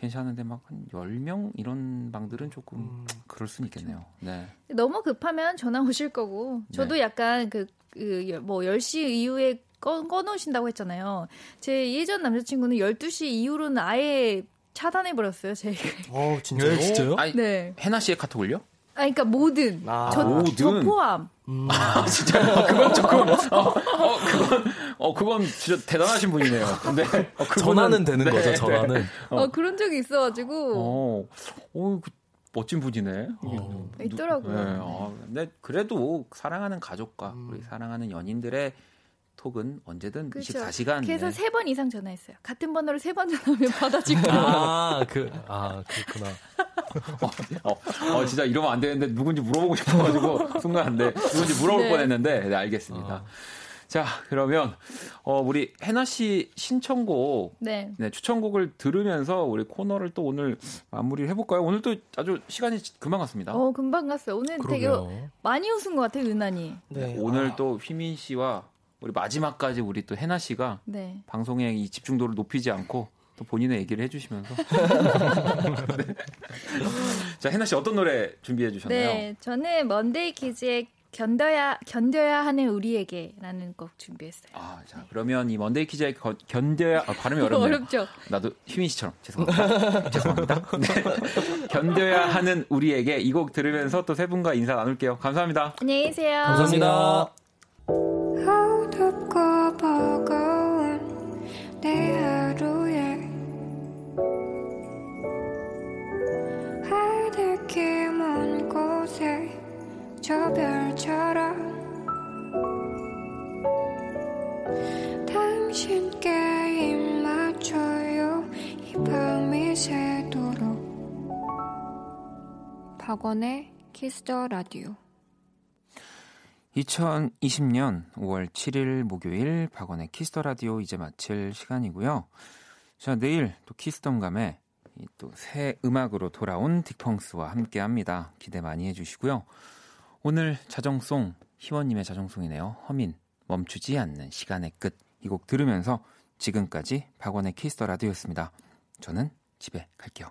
괜찮은데 막 한 10명 이런 방들은 조금 그럴 수는 있겠네요. 네. 너무 급하면 전화 오실 거고 저도 네. 약간 뭐 10시 이후에 꺼놓으신다고 했잖아요. 제 예전 남자친구는 12시 이후로는 아예 차단해버렸어요. 제 진짜요? 네, 진짜요? 아니, 네. 해나 씨의 카톡을요? 그러니까 뭐든 저 포함. 진짜 그건 조금 그건 진짜 대단하신 분이네요. 근데 전화는 되는 네, 거죠. 전화는. 네. 그런 적이 있어가지고. 멋진 분이네. 있더라고요. 네, 그래도 사랑하는 가족과 우리 사랑하는 연인들의 톡은 언제든 그쵸. 24시간. 그래서 3번 이상 전화했어요. 같은 번호를 3번 전화하면 받아주고. 그렇구나. 진짜 이러면 안 되는데 누군지 물어보고 싶어가지고 순간 안 돼. 누군지 물어볼 뻔했는데 네, 알겠습니다. 자, 그러면 우리 해나 씨 신청곡 추천곡을 들으면서 우리 코너를 또 오늘 마무리를 해볼까요? 오늘 또 아주 시간이 금방 갔습니다. 금방 갔어요. 오늘 그러게요. 되게 많이 웃은 것 같아요, 유난히. 네. 오늘 또 휘민 씨와 우리 마지막까지 우리 또 해나 씨가 방송의 이 집중도를 높이지 않고 또 본인의 얘기를 해주시면서. 네. 자, 해나 씨 어떤 노래 준비해 주셨나요? 네, 저는 먼데이 키즈의 견뎌야 하는 우리에게라는 곡 준비했어요. 자, 그러면 이 먼데이 키즈의 견뎌야 발음이 어렵네요. 어렵죠. 나도 휘민 씨처럼 죄송합니다. 네. 견뎌야 하는 우리에게 이 곡 들으면서 또 세 분과 인사 나눌게요. 감사합니다. 안녕히 계세요. 감사합니다. 어둡고 버거운 내 하루에 하늘길 먼 곳에 저 별처럼 당신께 입 맞춰요 이 밤이 새도록 박원의 키스 더 라디오 2020년 5월 7일 목요일 박원의 키스 더 라디오 이제 마칠 시간이고요. 자, 내일 또 키스 덤감에 또 새 음악으로 돌아온 딕펑스와 함께합니다. 기대 많이 해주시고요. 오늘 자정송, 희원님의 자정송이네요. 허민, 멈추지 않는 시간의 끝. 이 곡 들으면서 지금까지 박원의 키스 더 라디오였습니다. 저는 집에 갈게요.